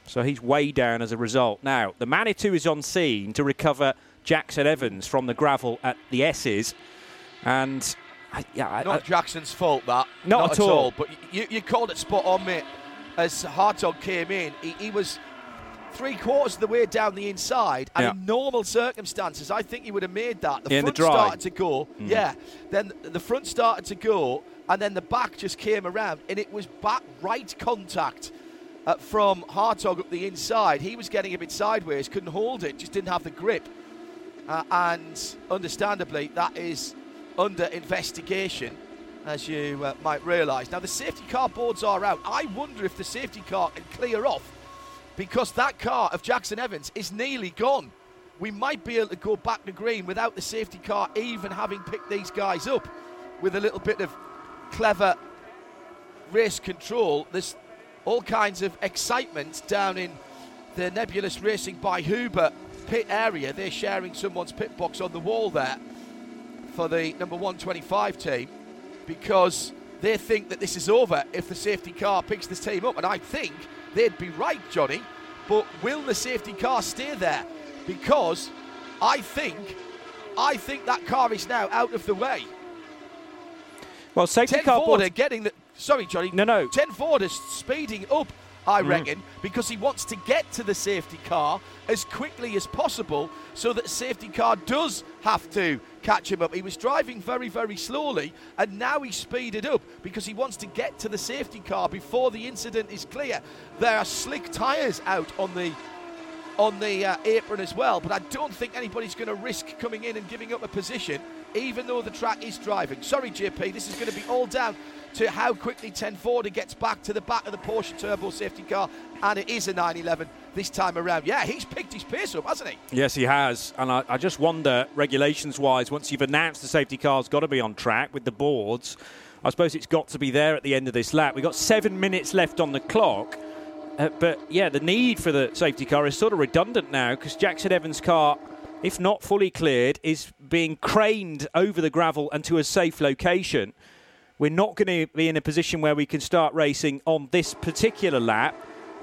So he's way down as a result. Now, the Manitou is on scene to recover Jackson Evans from the gravel at the S's. And not Jackson's fault, that. Not at all. But you called it spot on, mate. As Hartog came in, he was... 3/4 of the way down the inside, and in normal circumstances, I think he would have made that. The front started to go, and then the back just came around, and it was back right contact from Hartog up the inside. He was getting a bit sideways, couldn't hold it, just didn't have the grip, and understandably, that is under investigation, as you might realise. Now, the safety car boards are out. I wonder if the safety car can clear off, because that car of Jackson Evans is nearly gone. We might be able to go back to green without the safety car even having picked these guys up. With a little bit of clever race control, there's all kinds of excitement down in the Nebulous Racing by Huber pit area. They're sharing someone's pit box on the wall there for the number 125 team, because they think that this is over if the safety car picks this team up. And I think... they'd be right, Johnny, but will the safety car stay there? Because I think that car is now out of the way. Well, safety car Voorde getting the... Sorry, Johnny. No. Ten Voorde is speeding up, I reckon, because he wants to get to the safety car as quickly as possible so that the safety car does have to catch him up. He was driving very, very slowly, and now he's speeded up because he wants to get to the safety car before the incident is clear. There are slick tyres out on the apron as well, but I don't think anybody's going to risk coming in and giving up a position, even though the track is driving. Sorry, JP, this is going to be all down to how quickly Ten Voorde gets back to the back of the Porsche Turbo safety car, and it is a 911 this time around. Yeah, he's picked his pace up, hasn't he? Yes, he has, and I just wonder, regulations-wise, once you've announced the safety car's got to be on track with the boards, I suppose it's got to be there at the end of this lap. We've got 7 minutes left on the clock. But yeah, the need for the safety car is sort of redundant now because Jackson Evans' car, if not fully cleared, is being craned over the gravel and to a safe location. We're not going to be in a position where we can start racing on this particular lap.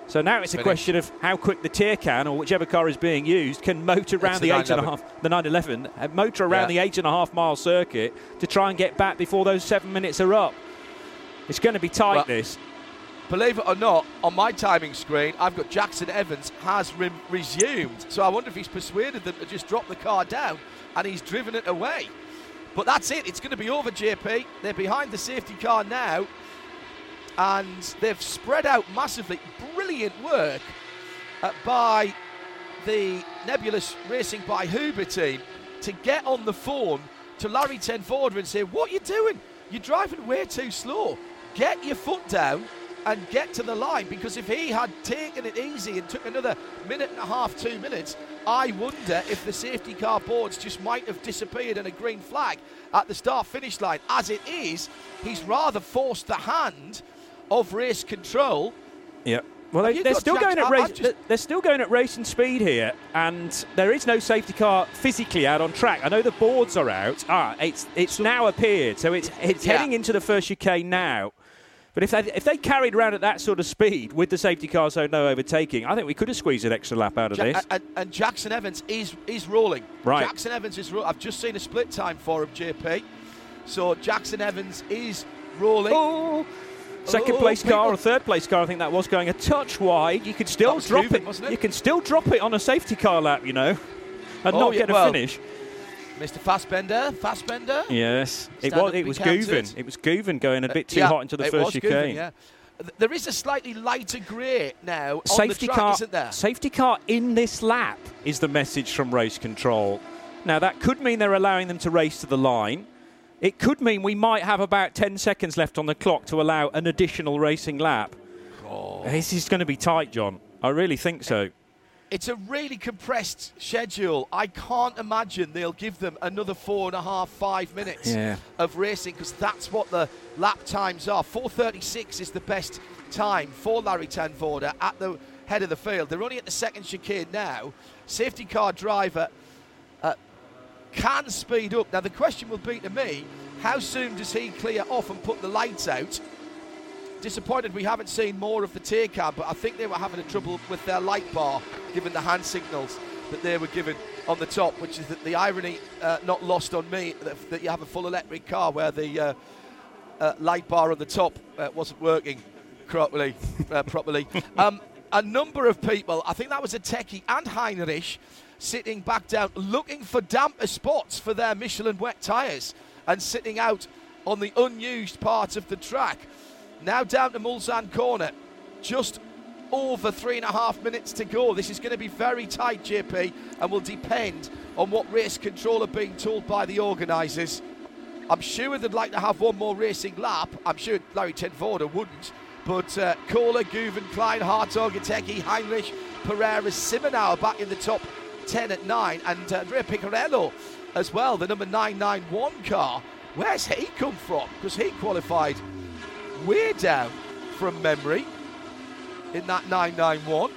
So now it's a question of how quick the tear can, or whichever car is being used, can motor around the 911, motor around the 8.5 mile circuit to try and get back before those 7 minutes are up. It's going to be tight, this. Believe it or not, on my timing screen, I've got Jackson Evans has resumed. So I wonder if he's persuaded them to just drop the car down and he's driven it away. But that's it. It's going to be over, JP. They're behind the safety car now. And they've spread out massively. Brilliant work by the Nebulous Racing by Huber team to get on the phone to Larry ten Voorde and say, what are you doing? You're driving way too slow. Get your foot down and get to the line, because if he had taken it easy and took another minute and a half, 2 minutes, I wonder if the safety car boards just might have disappeared in a green flag at the start-finish line. As it is, he's rather forced the hand of race control. Yeah, well, they're still going at racing speed here, and there is no safety car physically out on track. I know the boards are out. It's now appeared, so it's heading into the first chicane now. But if they carried around at that sort of speed with the safety car, so no overtaking, I think we could have squeezed an extra lap out of this. And Jackson Evans is rolling. Right. Jackson Evans is rolling. I've just seen a split time for him, JP. So Jackson Evans is rolling. Oh. Second-place car or third-place car, I think that was going a touch wide. You could still drop it. You can still drop it on a safety car lap, you know, and not get a finish. Mr. Fassbender. Yes, it was Güven. It was Güven going a bit too hot into the first chicane. Yeah. There is a slightly lighter grey now on the track, isn't there? Safety car in this lap is the message from race control. Now, that could mean they're allowing them to race to the line. It could mean we might have about 10 seconds left on the clock to allow an additional racing lap. Oh. This is going to be tight, John. I really think so. It's a really compressed schedule. I can't imagine they'll give them another 4.5, 5 minutes of racing, because that's what the lap times are. 4.36 is the best time for Larry ten Voorde at the head of the field. They're only at the second chicane now. Safety car driver can speed up. Now, the question will be to me, how soon does he clear off and put the lights out? Disappointed we haven't seen more of the tear cam, but I think they were having trouble with their light bar, given the hand signals that they were given on the top, which is that the irony not lost on me that you have a full electric car where the light bar on the top wasn't working properly. A number of people, I think that was Eteki and Heinrich, sitting back down, looking for damper spots for their Michelin wet tyres and sitting out on the unused part of the track. Now down to Mulsanne corner, just over 3.5 minutes to go. This is going to be very tight, JP, and will depend on what race control are being told by the organisers. I'm sure they'd like to have one more racing lap. I'm sure Larry ten Voorde wouldn't, but Köhler, Güven, Klein, Hartog, Eteki, Heinrich, Pereira, Simenau back in the top 10 at 9, and Andrea Picariello as well, the number 991 car. Where's he come from? Because he qualified way down from memory in that 991.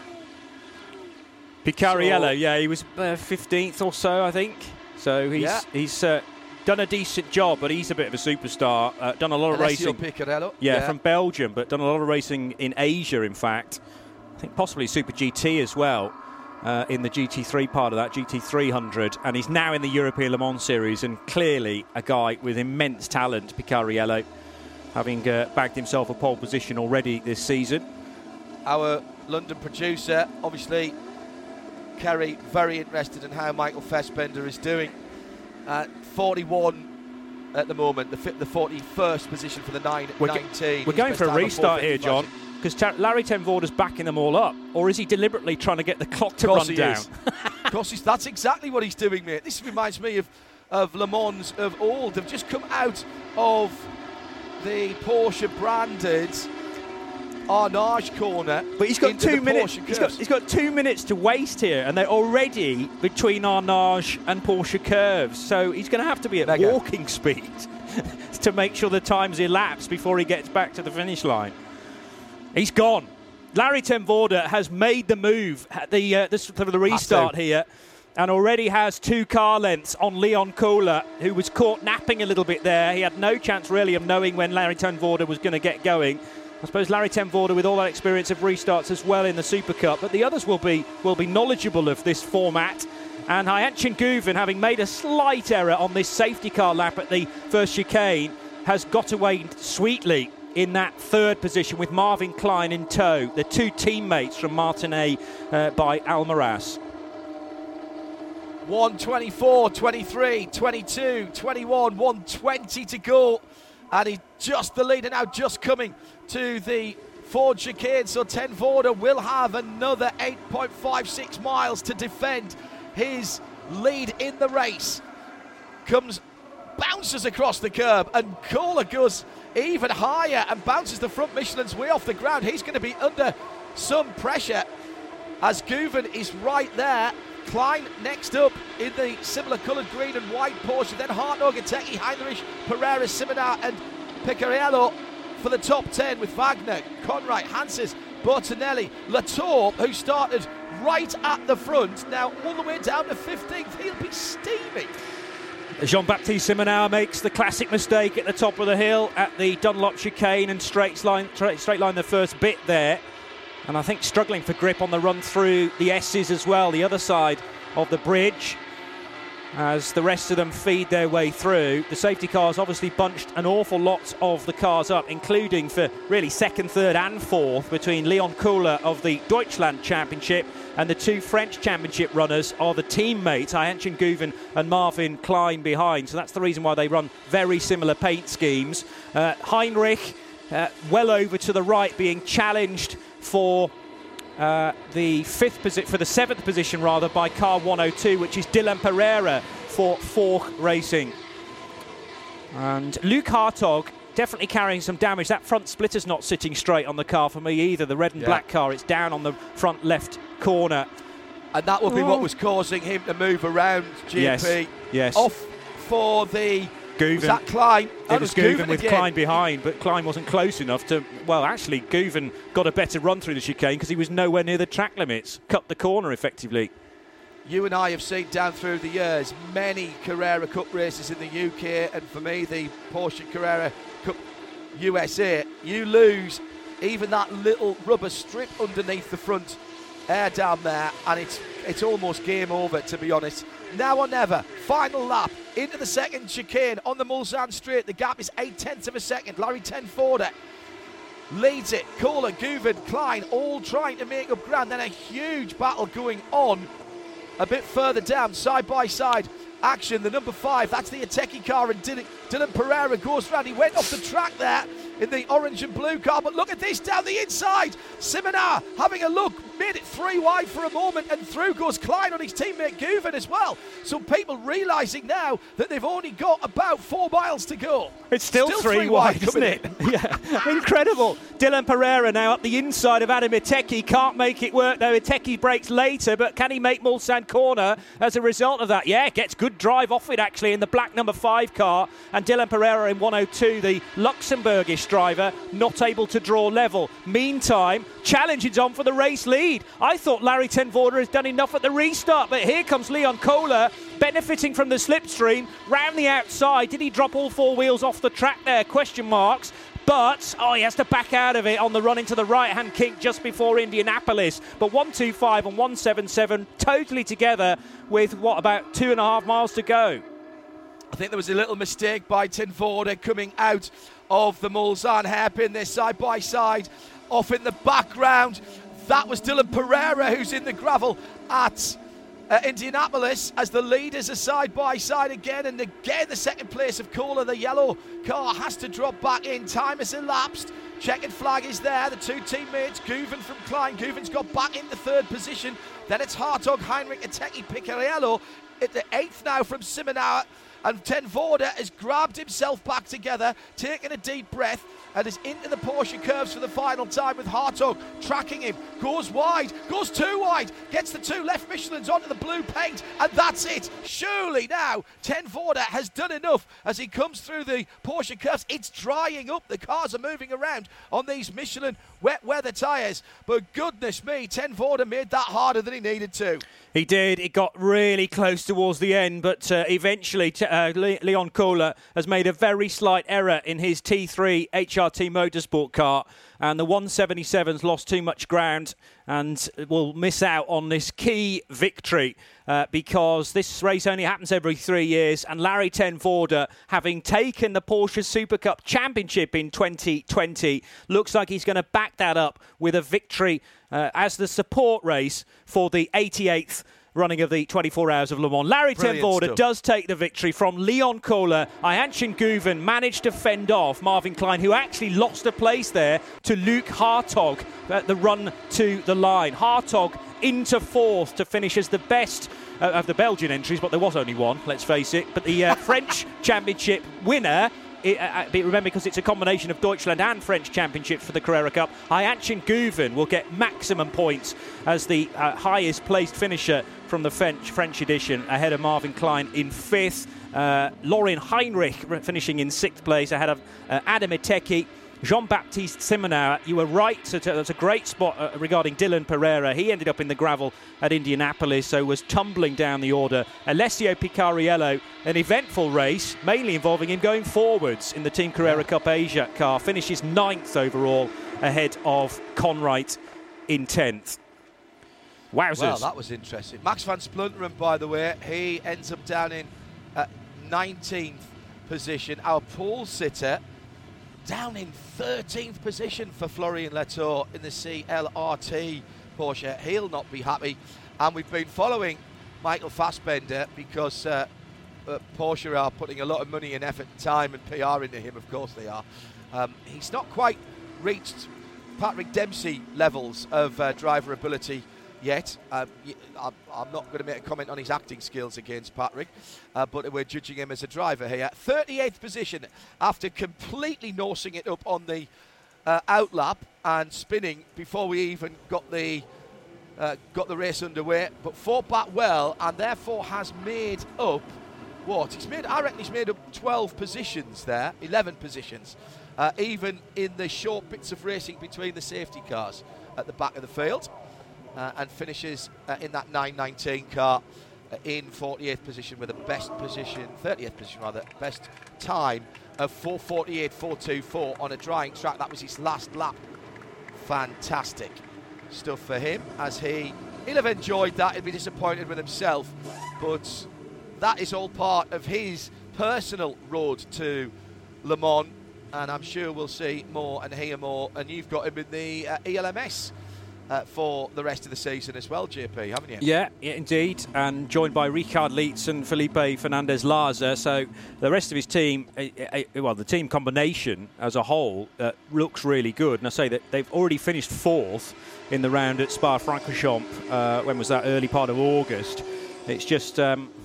Picariello, he was 15th or so, I think. So he's done a decent job, but he's a bit of a superstar. Done a lot of Alessio racing. Picariello. Yeah, from Belgium, but done a lot of racing in Asia, in fact. I think possibly Super GT as well. In the GT3 part of that, GT300, and he's now in the European Le Mans series, and clearly a guy with immense talent, Picariello, having bagged himself a pole position already this season. Our London producer, obviously, Kerry, very interested in how Michael Fassbender is doing. 41 at the moment, the 41st position for the 919. We're going for a restart here, John. Because Larry ten Voorde's backing them all up, or is he deliberately trying to get the clock to run down? Of course, that's exactly what he's doing, mate. This reminds me of Le Mans of old. They've just come out of the Porsche-branded Arnage corner. But he's got 2 minutes. He's got 2 minutes to waste here, and they're already between Arnage and Porsche curves. So he's going to have to be at walking speed to make sure the times elapse before he gets back to the finish line. He's gone. Larry ten Voorde has made the move at the restart here, and already has two car lengths on Leon Köhler, who was caught napping a little bit there. He had no chance really of knowing when Larry ten Voorde was going to get going. I suppose Larry ten Voorde, with all that experience of restarts as well in the Super Cup, but the others will be knowledgeable of this format. And Ayhancan Güven, having made a slight error on this safety car lap at the first chicane, has got away sweetly in that third position with Marvin Klein in tow. The two teammates from Martinet by Alméras. 124, 23, 22, 21, 120 to go. And he's just the leader now, just coming to the Ford chicane. So ten Voorde will have another 8.56 miles to defend. His lead in the race bounces across the curb, and Köhler goes even higher and bounces the front Michelin's way off the ground. He's going to be under some pressure as Güven is right there. Klein next up in the similar coloured green and white Porsche, then Hartog, Eteki, Heinrich, Pereira, Simenau and Picariello for the top 10 with Wagner, Conright, Hanses, Bertinelli, Latour, who started right at the front, now all the way down to 15th. He'll be steaming. Jean-Baptiste Simenau makes the classic mistake at the top of the hill at the Dunlop chicane and straight line the first bit there, and I think struggling for grip on the run through the S's as well, the other side of the bridge, as the rest of them feed their way through. The safety cars obviously bunched an awful lot of the cars up, including for really second, third and fourth between Leon Köhler of the Deutschland Championship and the two French Championship runners are the teammates, Ayhancan Güven and Marvin Klein behind. So that's the reason why they run very similar paint schemes. Heinrich well over to the right, being challenged for the seventh position rather by car 102, which is Dylan Pereira for Forch Racing. And Loïc Hartog definitely carrying some damage. That front splitter's not sitting straight on the car for me either, the red and black car. It's down on the front left corner, and that would be what was causing him to move around. GP yes. Off for the Güven. Was that Klein? It was Güven with again. Klein behind, but Klein wasn't close enough to... Well, actually, Güven got a better run through the chicane because he was nowhere near the track limits. Cut the corner, effectively. You and I have seen down through the years many Carrera Cup races in the UK, and for me, the Porsche Carrera Cup USA. You lose even that little rubber strip underneath the front air down there, and it's almost game over, to be honest. Now or never. Final lap into the second chicane on the Mulsanne straight. The gap is 0.8 of a second. Larry ten Voorde leads it. Köhler, Güven, Klein all trying to make up ground. Then a huge battle going on a bit further down. Side by side action. The number 5, that's the Eteki car, and Dylan Pereira goes round. He went off the track there in the orange and blue car, but look at this down the inside. Simenau having a look, made it three wide for a moment, and through goes Klein on his teammate Güven as well. So people realising now that they've only got about 4 miles to go. It's still three wide, isn't it? Yeah, incredible. Dylan Pereira now up the inside of Adam Eteki. Can't make it work though. Eteki breaks later, but can he make Mulsanne corner as a result of that? Yeah, gets good drive off it actually in the black number 5 car, and Dylan Pereira in 102, the Luxembourgish driver, not able to draw level. Meantime, challenge is on for the race lead. I thought Larry ten Voorde has done enough at the restart, but here comes Leon Köhler benefiting from the slipstream round the outside. Did he drop all four wheels off the track there? Question marks. But, he has to back out of it on the run into the right-hand kink just before Indianapolis. But 125 and 177 totally together with, about 2.5 miles to go. I think there was a little mistake by ten Voorde coming out of the Mulsanne hairpin. They're side by side. Off in the background, that was Dylan Pereira who's in the gravel at Indianapolis, as the leaders are side by side again, and again the second place of Köhler. The yellow car has to drop back in. Time has elapsed. Checkered flag is there. The two teammates, Güven from Klein. Guven's got back in the third position. Then it's Hartog, Heinrich, Eteki, Picariello at the 8th now from Simenau. And ten Voorde has grabbed himself back together, taken a deep breath, and is into the Porsche curves for the final time with Hartog tracking him. Goes wide, goes too wide, gets the two left Michelins onto the blue paint, and that's it. Surely now ten Voorde has done enough as he comes through the Porsche curves. It's drying up. The cars are moving around on these Michelin wet weather tyres. But goodness me, ten Voorde made that harder than he needed to. He did. It got really close towards the end, but eventually Leon Köhler has made a very slight error in his T3 HRT Motorsport car, and the 177's lost too much ground and will miss out on this key victory because this race only happens every 3 years, and Larry ten Voorde, having taken the Porsche Super Cup Championship in 2020, looks like he's going to back that up with a victory as the support race for the 88th running of the 24 Hours of Le Mans. Larry ten Voorde does take the victory from Leon Köhler. Ayhancan Güven managed to fend off Marvin Klein, who actually lost a place there to Loïc Hartog at the run to the line. Hartog into fourth to finish as the best of the Belgian entries, but there was only one, let's face it. But the French Championship winner... remember, because it's a combination of Deutschland and French Championship for the Carrera Cup, Ayhancan Güven will get maximum points as the highest placed finisher from the French edition, ahead of Marvin Klein in fifth, Laurin Heinrich finishing in sixth place, ahead of Adam Eteki, Jean-Baptiste Simenau. You were right, that's a great spot regarding Dylan Pereira. He ended up in the gravel at Indianapolis, so was tumbling down the order. Alessio Picariello, an eventful race, mainly involving him going forwards in the Team Carrera Cup Asia car, finishes ninth overall ahead of Conright in 10th. Wowzers. Well, that was interesting. Max van Splunteren, by the way, he ends up down in 19th position. Our pool sitter down in 13th position for Flavien Latour in the CLRT Porsche. He'll not be happy. And we've been following Michael Fassbender because Porsche are putting a lot of money and effort and time and PR into him. Of course they are. He's not quite reached Patrick Dempsey levels of driver ability yet. I'm not going to make a comment on his acting skills against Patrick, but we're judging him as a driver here. 38th position after completely nosing it up on the outlap and spinning before we even got the race underway, but fought back well and therefore has made up he's made up 12 positions there, 11 positions, even in the short bits of racing between the safety cars at the back of the field. And finishes in that 919 car in 40th position with a 30th position rather, best time of 4:48.424 on a drying track. That was his last lap. Fantastic stuff for him, as he'll have enjoyed that. He'll be disappointed with himself, but that is all part of his personal road to Le Mans, and I'm sure we'll see more and hear more. And you've got him in the ELMS for the rest of the season as well, JP, haven't you? Yeah, indeed, and joined by Ricard Leitz and Felipe Fernandez-Laza, so the rest of his team, the team combination as a whole looks really good. And I say that they've already finished fourth in the round at Spa-Francorchamps, when was that, early part of August. It's just,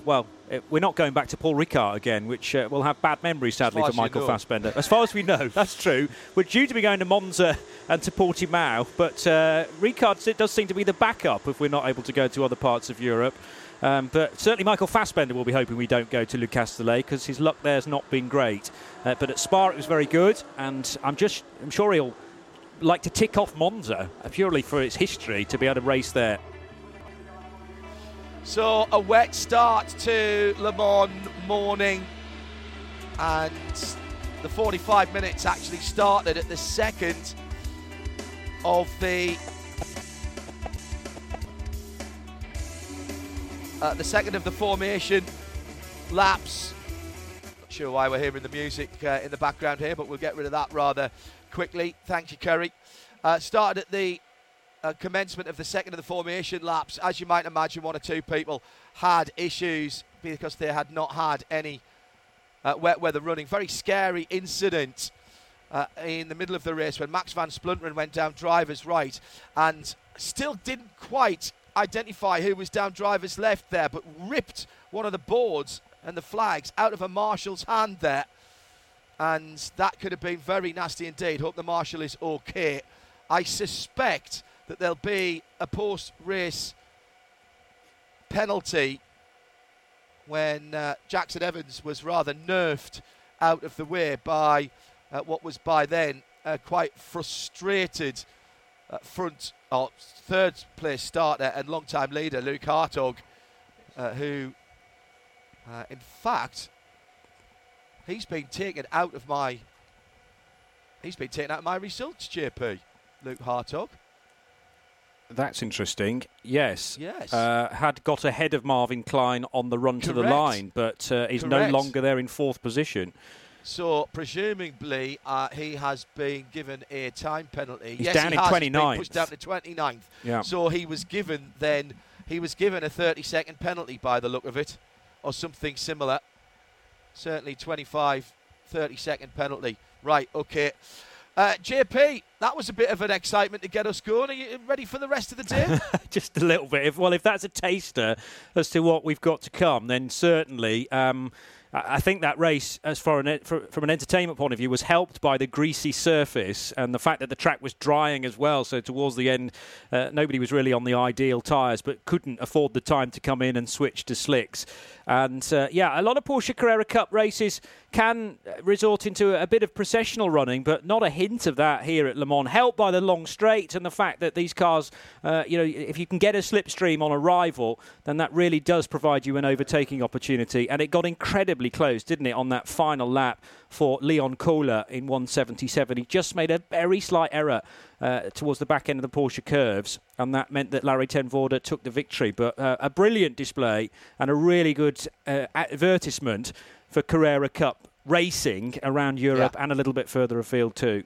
we're not going back to Paul Ricard again, which will have bad memories, sadly, for Michael Fassbender. As far as we know, that's true. We're due to be going to Monza and to Portimao, but Ricard does seem to be the backup if we're not able to go to other parts of Europe. But certainly Michael Fassbender will be hoping we don't go to Le Castellet, because his luck there's not been great. But at Spa it was very good, and I'm sure he'll like to tick off Monza, purely for its history, to be able to race there. So a wet start to Le Mans morning, and the 45 minutes actually started at the second of the formation laps. Not sure why we're hearing the music in the background here, but we'll get rid of that rather quickly. Thank you, Kerry. Started at the commencement of the second of the formation laps. As you might imagine, one or two people had issues because they had not had any wet weather running. Very scary incident in the middle of the race when Max van Splunteren went down driver's right and still didn't quite identify who was down driver's left there, but ripped one of the boards and the flags out of a marshal's hand there, and that could have been very nasty indeed. Hope the marshal is okay. I suspect that there'll be a post-race penalty when Jackson Evans was rather nerfed out of the way by what was by then a quite frustrated third place starter and long-time leader Loïc Hartog, who in fact he's been taken out of my results, JP. Loïc Hartog. That's interesting. Yes. Yes. Had got ahead of Marvin Klein on the run to the line, but is no longer there in fourth position. So, presumably, he has been given a time penalty. He's down in 29th. Pushed down to 29th. Yeah. So he was given then, he was given a 30-second penalty by the look of it, or something similar. Certainly 25, 30-second penalty. Right, okay. JP, that was a bit of an excitement to get us going. Are you ready for the rest of the day? Just a little bit. If that's a taster as to what we've got to come, then certainly I think that race, as far as from an entertainment point of view, was helped by the greasy surface and the fact that the track was drying as well. So towards the end, nobody was really on the ideal tyres, but couldn't afford the time to come in and switch to slicks. And, yeah, a lot of Porsche Carrera Cup races can resort into a bit of processional running, but not a hint of that here at Le Mans, helped by the long straight and the fact that these cars, you know, if you can get a slipstream on arrival, then that really does provide you an overtaking opportunity. And it got incredibly close, didn't it, on that final lap for Leon Köhler in 177. He just made a very slight error towards the back end of the Porsche curves, and that meant that Larry ten Voorde took the victory. But a brilliant display and a really good advertisement for Carrera Cup racing around Europe and a little bit further afield too.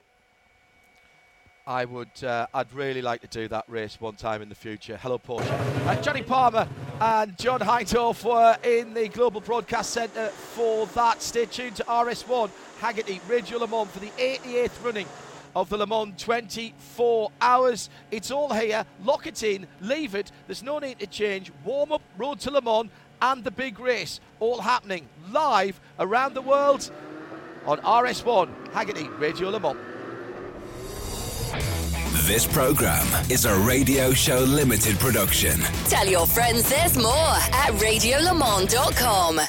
I would, I'd really like to do that race one time in the future. Hello, Porsche. Johnny Palmer and John Heindorf were in the Global Broadcast Centre for that. Stay tuned to RS1 Haggerty Radio Le Mans for the 88th running of the Le Mans 24 hours. It's all here. Lock it in. Leave it. There's no need to change. Warm up, Road to Le Mans and the big race. All happening live around the world on RS1 Haggerty Radio Le Mans. This programme is a Radio Show Limited production. Tell your friends there's more at radiolemans.com.